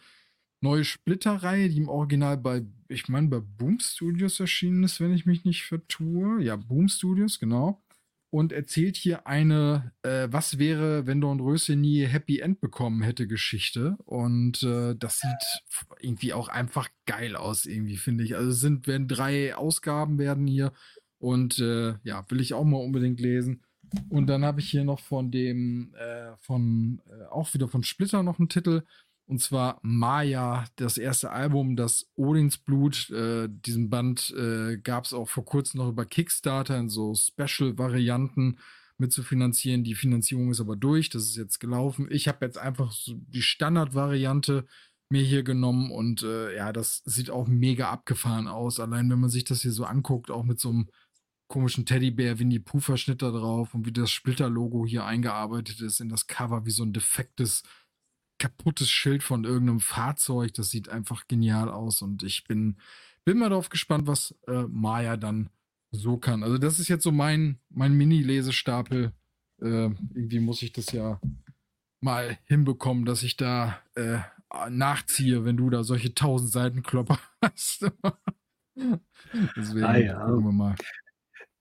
neue Splitter-Reihe, die im Original bei, ich meine, bei Boom Studios erschienen ist, wenn ich mich nicht vertue. Ja, Boom Studios, genau. Und erzählt hier eine, äh, was wäre, wenn Don Röse nie Happy End bekommen hätte, Geschichte. Und äh, das sieht irgendwie auch einfach geil aus, irgendwie, finde ich. Also es sind, werden drei Ausgaben werden hier. Und äh, ja, will ich auch mal unbedingt lesen. Und dann habe ich hier noch von dem, äh, von, äh, auch wieder von Splitter noch einen Titel. Und zwar Maya, das erste Album, das Odinsblut. Äh, diesen Band äh, gab es auch vor kurzem noch über Kickstarter in so Special-Varianten mitzufinanzieren. Die Finanzierung ist aber durch, das ist jetzt gelaufen. Ich habe jetzt einfach so die Standard-Variante mir hier genommen und äh, ja, das sieht auch mega abgefahren aus. Allein wenn man sich das hier so anguckt, auch mit so einem komischen Teddybär, Winnie-Pooh-Verschnitt da drauf und wie das Splitter-Logo hier eingearbeitet ist in das Cover, wie so ein defektes kaputtes Schild von irgendeinem Fahrzeug. Das sieht einfach genial aus und ich bin, bin mal drauf gespannt, was äh, Maya dann so kann. Also das ist jetzt so mein, mein Mini-Lesestapel. Äh, irgendwie muss ich das ja mal hinbekommen, dass ich da äh, nachziehe, wenn du da solche tausend Seiten Klopper hast. Deswegen ah, ja. gucken wir mal.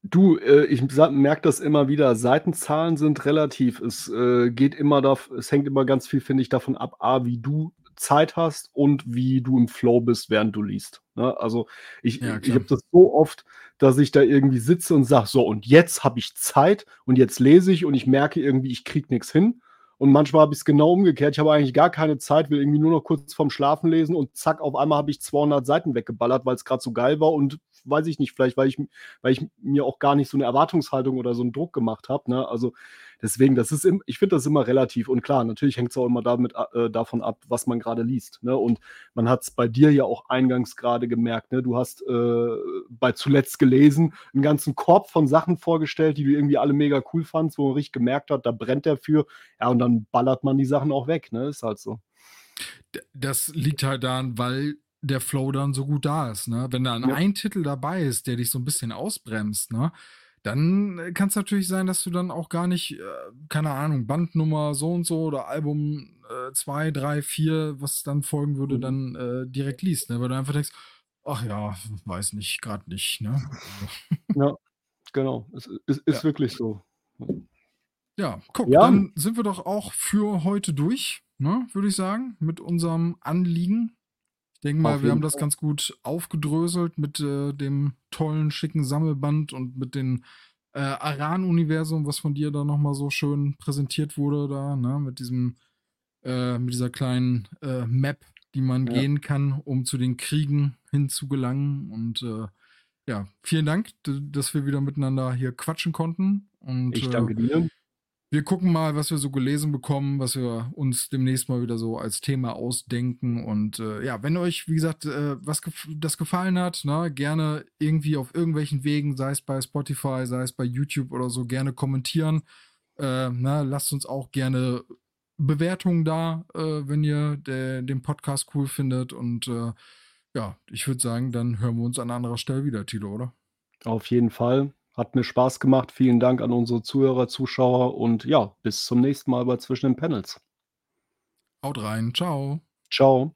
Du, äh, ich merke das immer wieder, Seitenzahlen sind relativ, es äh, geht immer, da, es hängt immer ganz viel, finde ich, davon ab, A, wie du Zeit hast und wie du im Flow bist, während du liest. Ne? Also ich, ja, ich habe das so oft, dass ich da irgendwie sitze und sage, so und jetzt habe ich Zeit und jetzt lese ich und ich merke irgendwie, ich kriege nichts hin. Und manchmal habe ich es genau umgekehrt. Ich habe eigentlich gar keine Zeit, will irgendwie nur noch kurz vorm Schlafen lesen und zack, auf einmal habe ich zweihundert Seiten weggeballert, weil es gerade so geil war und weiß ich nicht, vielleicht, weil ich, weil ich mir auch gar nicht so eine Erwartungshaltung oder so einen Druck gemacht habe. Ne? Also deswegen, das ist im, ich finde das immer relativ und klar, natürlich hängt es auch immer damit, äh, davon ab, was man gerade liest. Ne? Und man hat es bei dir ja auch eingangs gerade gemerkt. Ne? Du hast äh, bei Zuletzt gelesen einen ganzen Korb von Sachen vorgestellt, die du irgendwie alle mega cool fandst, wo man richtig gemerkt hat, da brennt der für. Ja, und dann ballert man die Sachen auch weg, ne? Ist halt so. Das liegt halt daran, weil der Flow dann so gut da ist, ne? Wenn dann ja. ein Titel dabei ist, der dich so ein bisschen ausbremst, ne? dann kann es natürlich sein, dass du dann auch gar nicht, äh, keine Ahnung, Bandnummer so und so oder Album zwei, drei, vier, was dann folgen würde, dann äh, direkt liest, ne? Weil du einfach denkst, ach ja, weiß nicht, gerade nicht, ne? Ja, genau. Es ist, ist ja. wirklich so. Ja, guck, ja. Dann sind wir doch auch für heute durch, ne, würde ich sagen, mit unserem Anliegen. Ich denke mal, wir haben das ganz gut aufgedröselt mit äh, dem tollen, schicken Sammelband und mit den äh, Aran-Universum, was von dir da nochmal so schön präsentiert wurde da, ne, mit diesem äh, mit dieser kleinen äh, Map, die man ja. gehen kann, um zu den Kriegen hinzugelangen. Und äh, ja, vielen Dank, d- dass wir wieder miteinander hier quatschen konnten. Und, ich danke dir. Äh, wir gucken mal, was wir so gelesen bekommen, was wir uns demnächst mal wieder so als Thema ausdenken. Und äh, ja, wenn euch, wie gesagt, äh, was gef- das gefallen hat, na, gerne irgendwie auf irgendwelchen Wegen, sei es bei Spotify, sei es bei YouTube oder so, gerne kommentieren. Äh, na, lasst uns auch gerne Bewertungen da, äh, wenn ihr de- den Podcast cool findet. Und äh, ja, ich würde sagen, dann hören wir uns an anderer Stelle wieder, Tilo, oder? Auf jeden Fall. Hat mir Spaß gemacht. Vielen Dank an unsere Zuhörer, Zuschauer und ja, bis zum nächsten Mal bei Zwischen den Panels. Haut rein. Ciao. Ciao.